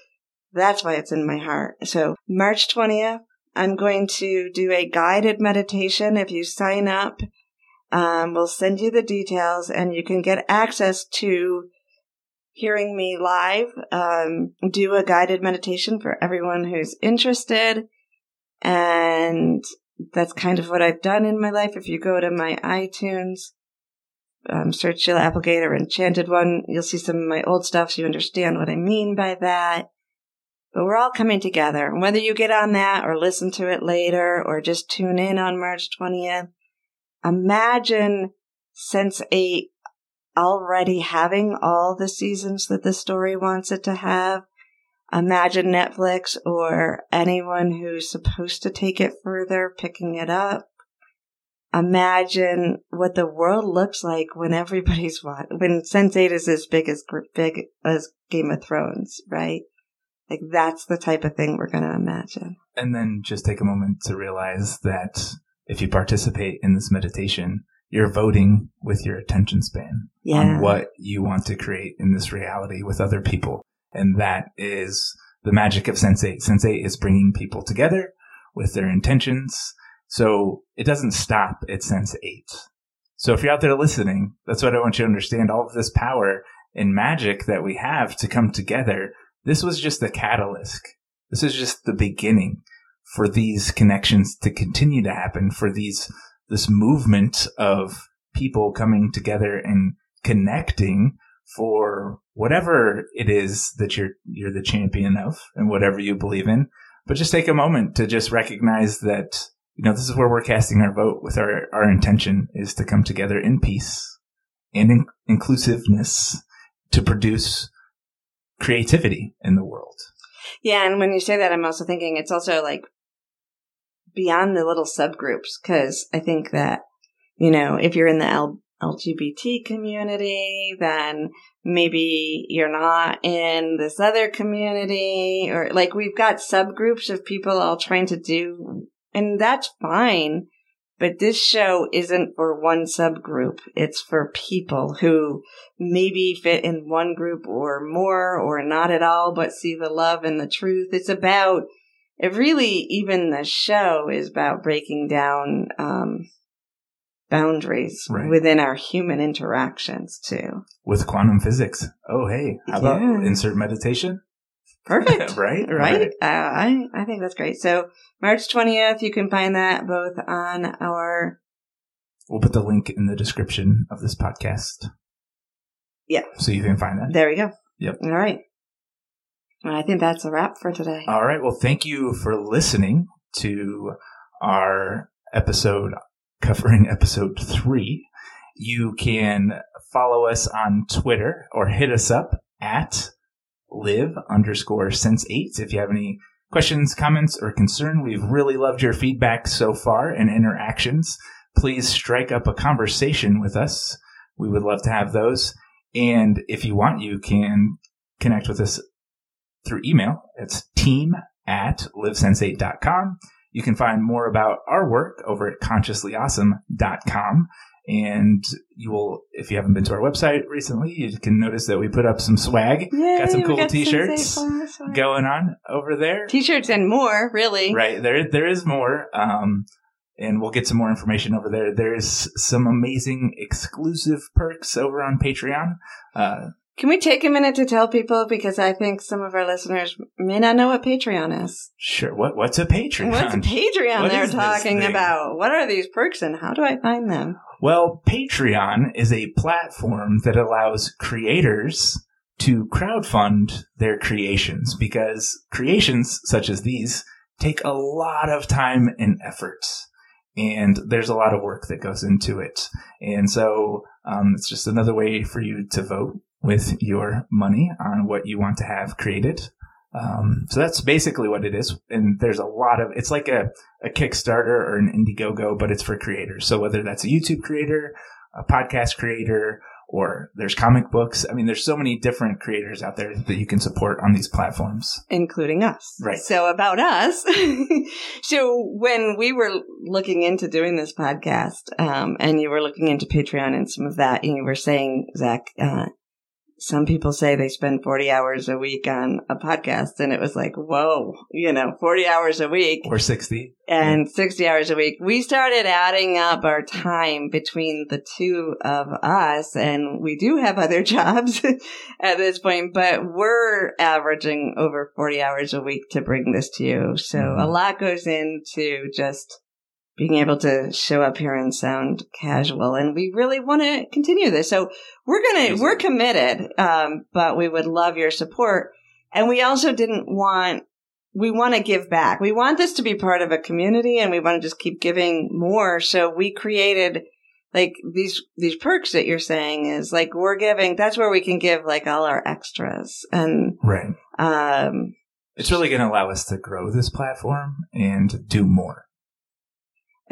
that's why it's in my heart. So March twentieth, I'm going to do a guided meditation. If you sign up, Um, we'll send you the details and you can get access to hearing me live, um, do a guided meditation for everyone who's interested. And that's kind of what I've done in my life. If you go to my iTunes, um, search Sheila Applegate or Enchanted One, you'll see some of my old stuff so you understand what I mean by that. But we're all coming together. And whether you get on that or listen to it later or just tune in on March twentieth, imagine Sense eight already having all the seasons that the story wants it to have. Imagine Netflix or anyone who's supposed to take it further picking it up. Imagine what the world looks like when everybody's watching, when Sense eight is as big as big as Game of Thrones, right? Like, that's the type of thing we're going to imagine. And then just take a moment to realize that if you participate in this meditation, you're voting with your attention span yeah. on what you want to create in this reality with other people. And that is the magic of Sense eight. Sense eight is bringing people together with their intentions. So it doesn't stop at Sense eight. So if you're out there listening, that's what I want you to understand. All of this power and magic that we have to come together, this was just the catalyst. This is just the beginning for these connections to continue to happen, for these this movement of people coming together and connecting for whatever it is that you're you're the champion of and whatever you believe in. But just take a moment to just recognize that, you know, this is where we're casting our vote with our, our intention is to come together in peace and in inclusiveness to produce creativity in the world. Yeah. And when you say that, I'm also thinking it's also like beyond the little subgroups, because I think that, you know, if you're in the L- L G B T community, then maybe you're not in this other community, or like we've got subgroups of people all trying to do. And that's fine, but this show isn't for one subgroup. It's for people who maybe fit in one group or more or not at all, but see the love and the truth. It's about, it really, even the show is about breaking down um, boundaries right. within our human interactions too. With quantum physics. Oh, hey, how yeah. about insert meditation? Perfect. right? Right. right. Uh, I, I think that's great. So March twentieth, you can find that both on our... We'll put the link in the description of this podcast. Yeah. So you can find that. There we go. Yep. All right. Well, I think that's a wrap for today. All right. Well, thank you for listening to our episode covering episode three. You can follow us on Twitter or hit us up at... live underscore sense eight. If you have any questions, comments, or concern, we've really loved your feedback so far and interactions. Please strike up a conversation with us. We would love to have those. And if you want, you can connect with us through email. It's team at live sense eight dot com. You can find more about our work over at consciously awesome dot com. And you will, if you haven't been to our website recently, you can notice that we put up some swag. Yay, got some cool got t-shirts some going on over there. T-shirts and more, really. Right. There, there is more. Um, and we'll get some more information over there. There's some amazing exclusive perks over on Patreon. Uh, can we take a minute to tell people? Because I think some of our listeners may not know what Patreon is. Sure. What, what's a Patreon? What's a Patreon what they're talking about? What are these perks and how do I find them? Well, Patreon is a platform that allows creators to crowdfund their creations because creations such as these take a lot of time and effort, and there's a lot of work that goes into it. And so um, it's just another way for you to vote with your money on what you want to have created. Um, so that's basically what it is. And there's a lot of, it's like a, a Kickstarter or an Indiegogo, but it's for creators. So whether that's a YouTube creator, a podcast creator, or there's comic books. I mean, there's so many different creators out there that you can support on these platforms. Including us. Right. So about us. So when we were looking into doing this podcast, um, and you were looking into Patreon and some of that, and you were saying, Zach, uh, some people say they spend forty hours a week on a podcast, and it was like, whoa, you know, forty hours a week. Or sixty. And yeah. sixty hours a week. We started adding up our time between the two of us, and we do have other jobs at this point, but we're averaging over forty hours a week to bring this to you. So mm-hmm. a lot goes into just being able to show up here and sound casual. And we really want to continue this. So we're going to, we're committed, um, but we would love your support. And we also didn't want, we want to give back. We want this to be part of a community and we want to just keep giving more. So we created like these, these perks that you're saying is like, we're giving, that's where we can give like all our extras. And, right. um, it's really going to allow us to grow this platform and do more.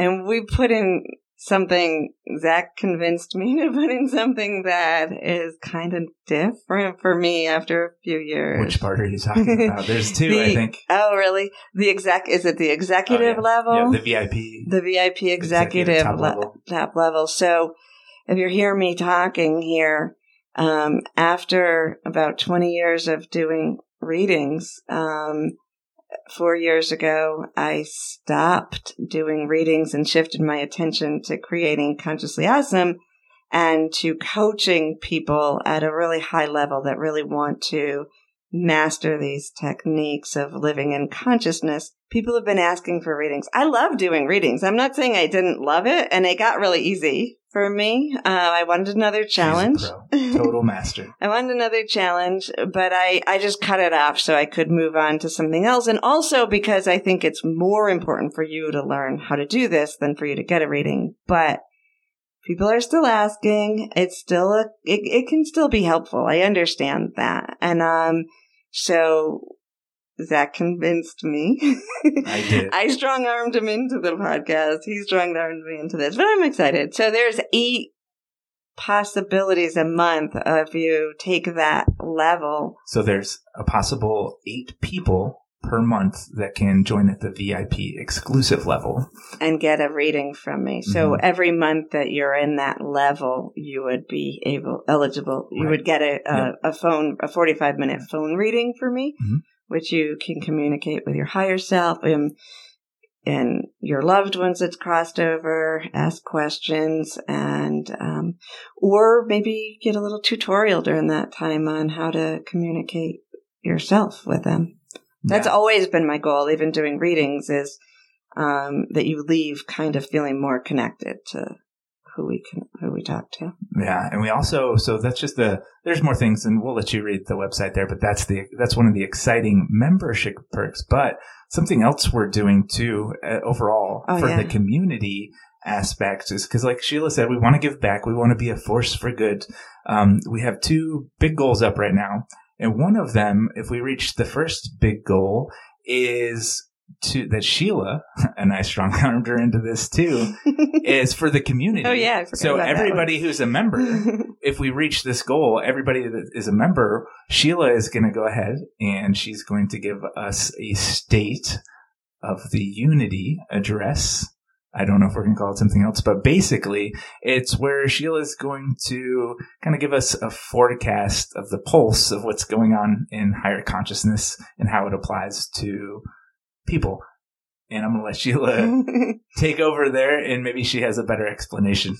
And we put in something Zach convinced me to put in something that is kind of different for me after a few years. Which part are you talking about? There's two, the, I think. Oh, really? The exec is it the executive oh, yeah. level? Yeah, the V I P. The V I P executive, executive top, le- level. top level. So if you hear me talking here, um, after about twenty years of doing readings, um, Four years ago, I stopped doing readings and shifted my attention to creating Consciously Awesome and to coaching people at a really high level that really want to master these techniques of living in consciousness. People have been asking for readings. I love doing readings. I'm not saying I didn't love it, and it got really easy for me. Uh, I wanted another challenge. She's a pro. Total master. I wanted another challenge, but I, I just cut it off so I could move on to something else. And also because I think it's more important for you to learn how to do this than for you to get a reading. But people are still asking. It's still a, it, it can still be helpful. I understand that. And um, so... Zach convinced me. I did. I strong-armed him into the podcast. He strong-armed me into this. But I'm excited. So there's eight possibilities a month if you take that level. So there's a possible eight people per month that can join at the V I P exclusive level. And get a reading from me. Mm-hmm. So every month that you're in that level, you would be able eligible. You right. would get a, a, yep. a phone, a forty-five minute phone reading for me. Mm-hmm. Which you can communicate with your higher self and, and your loved ones that's crossed over, ask questions, and um, or maybe get a little tutorial during that time on how to communicate yourself with them. Yeah. That's always been my goal, even doing readings, is um, that you leave kind of feeling more connected to who we can, who we talk to. Yeah. And we also, so that's just the, there's more things, and we'll let you read the website there, but that's the, that's one of the exciting membership perks. But something else we're doing too, uh, overall oh, for yeah. the community aspect is because, like Sheila said, we want to give back. We want to be a force for good. Um, we have two big goals up right now. And one of them, if we reach the first big goal, is to that Sheila, and I strong-armed her into this too, is for the community. Oh, yeah. So everybody who's a member, if we reach this goal, everybody that is a member, Sheila is going to go ahead and she's going to give us a State of the Unity address. I don't know if we're going to call it something else, but basically it's where Sheila's going to kind of give us a forecast of the pulse of what's going on in higher consciousness and how it applies to people. And I'm going to let Sheila take over there, and maybe she has a better explanation.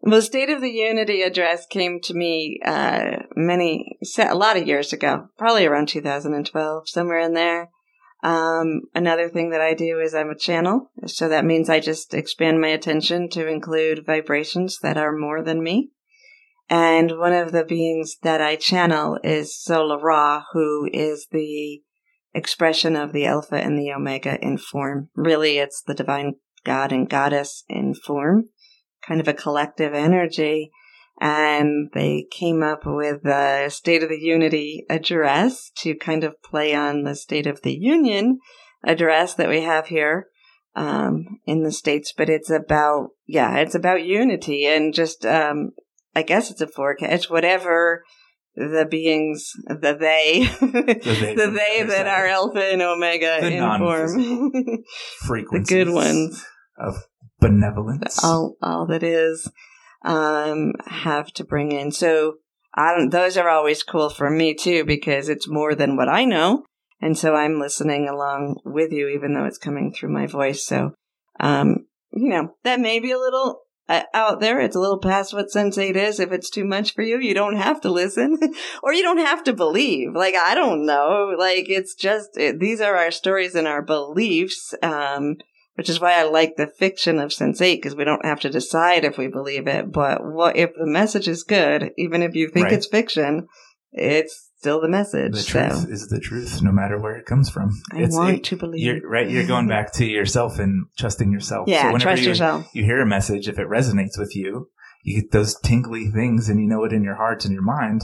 Well, the State of the Unity address came to me uh, many, a lot of years ago, probably around two thousand twelve, somewhere in there. Um, another thing that I do is I'm a channel. So that means I just expand my attention to include vibrations that are more than me. And one of the beings that I channel is Solara, who is the expression of the Alpha and the Omega in form. Really, it's the divine God and goddess in form, kind of a collective energy. And they came up with the State of the Unity address to kind of play on the State of the Union address that we have here um, in the States. But it's about, yeah, it's about unity. And just, um, I guess it's a forecast, it's whatever the beings, the they, the they, the they that are Alpha and Omega the in form, frequencies, the good ones of benevolence, all all that is, um, have to bring in. So I don't. Those are always cool for me too, because it's more than what I know, and so I'm listening along with you, even though it's coming through my voice. So, um, you know, that may be a little Uh, out there. It's a little past what Sense eight is. If it's too much for you, you don't have to listen or you don't have to believe. Like, I don't know. Like, it's just, it, these are our stories and our beliefs, um, which is why I like the fiction of Sense eight, because we don't have to decide if we believe it. But what if the message is good, even if you think right. it's fiction, it's still the message. The truth so. is the truth, no matter where it comes from. I it's, want it, to believe. You're, right, you're going back to yourself and trusting yourself. Yeah, so trust you, yourself. You hear a message, if it resonates with you, you get those tingly things, and you know it in your heart and your mind.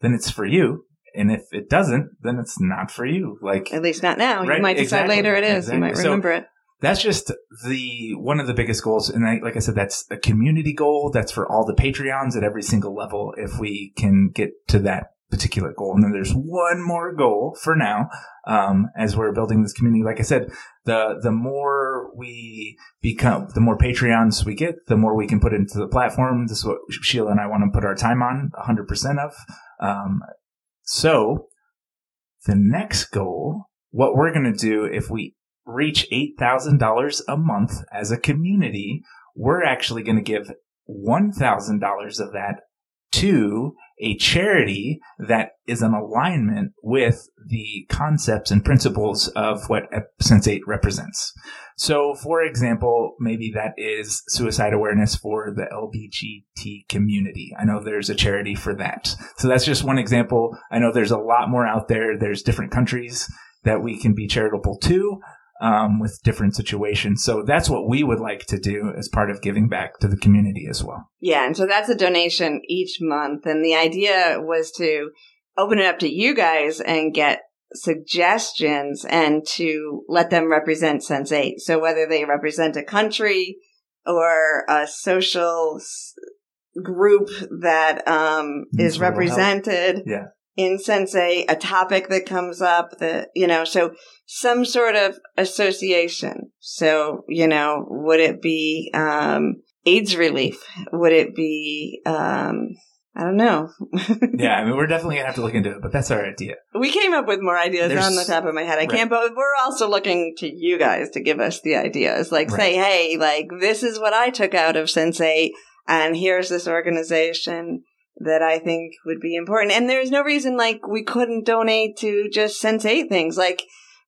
Then it's for you, and if it doesn't, then it's not for you. Like, at least not now. Right, you might decide exactly, later it is. Exactly. You might remember so, it. that's just the one of the biggest goals. And I, like I said, that's a community goal. That's for all the Patreons at every single level, if we can get to that particular goal. And then there's one more goal for now, um, as we're building this community. Like I said, the the more we become, the more Patreons we get, the more we can put into the platform. This is what Sheila and I want to put our time on, one hundred percent of. Um, so the next goal, what we're going to do if we reach eight thousand dollars a month as a community, we're actually going to give one thousand dollars of that to a charity that is in alignment with the concepts and principles of what sense eight represents. So, for example, maybe that is suicide awareness for the L G B T community. I know there's a charity for that. So that's just one example. I know there's a lot more out there. There's different countries that we can be charitable to, um, with different situations. So that's what we would like to do as part of giving back to the community as well. Yeah. And so that's a donation each month. And the idea was to open it up to you guys and get suggestions and to let them represent sense eight. So whether they represent a country or a social s- group that um, is represented. Help. Yeah. In sense eight, a topic that comes up, that, you know, so some sort of association. So, you know, would it be um, AIDS relief? Would it be, um, I don't know. Yeah, I mean, we're definitely going to have to look into it, but that's our idea. We came up with more ideas There's, on the top of my head. I right. can't, but we're also looking to you guys to give us the ideas. Like, right. say, hey, like, this is what I took out of sense eight, and here's this organization that I think would be important. And there's no reason, like, we couldn't donate to just sense eight things. Like,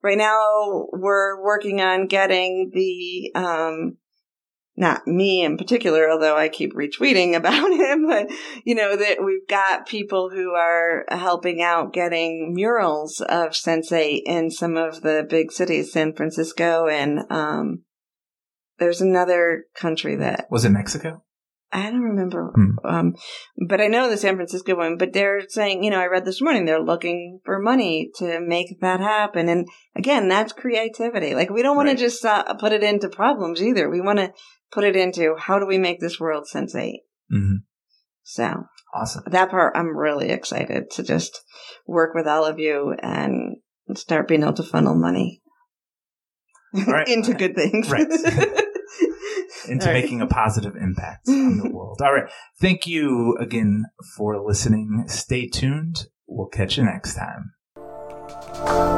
right now, we're working on getting the, um, not me in particular, although I keep retweeting about him, but, you know, that we've got people who are helping out getting murals of sense eight in some of the big cities, San Francisco, and um, there's another country that... Was it Mexico? I don't remember, hmm. um, but I know the San Francisco one, but they're saying, you know, I read this morning, they're looking for money to make that happen. And again, that's creativity. Like, we don't want right. to just uh, put it into problems either. We want to put it into, how do we make this world sense eight? Mm-hmm. So awesome. That part, I'm really excited to just work with all of you and start being able to funnel money right. into right. good things. Right. Into right. making a positive impact on the world. All right. Thank you again for listening. Stay tuned. We'll catch you next time.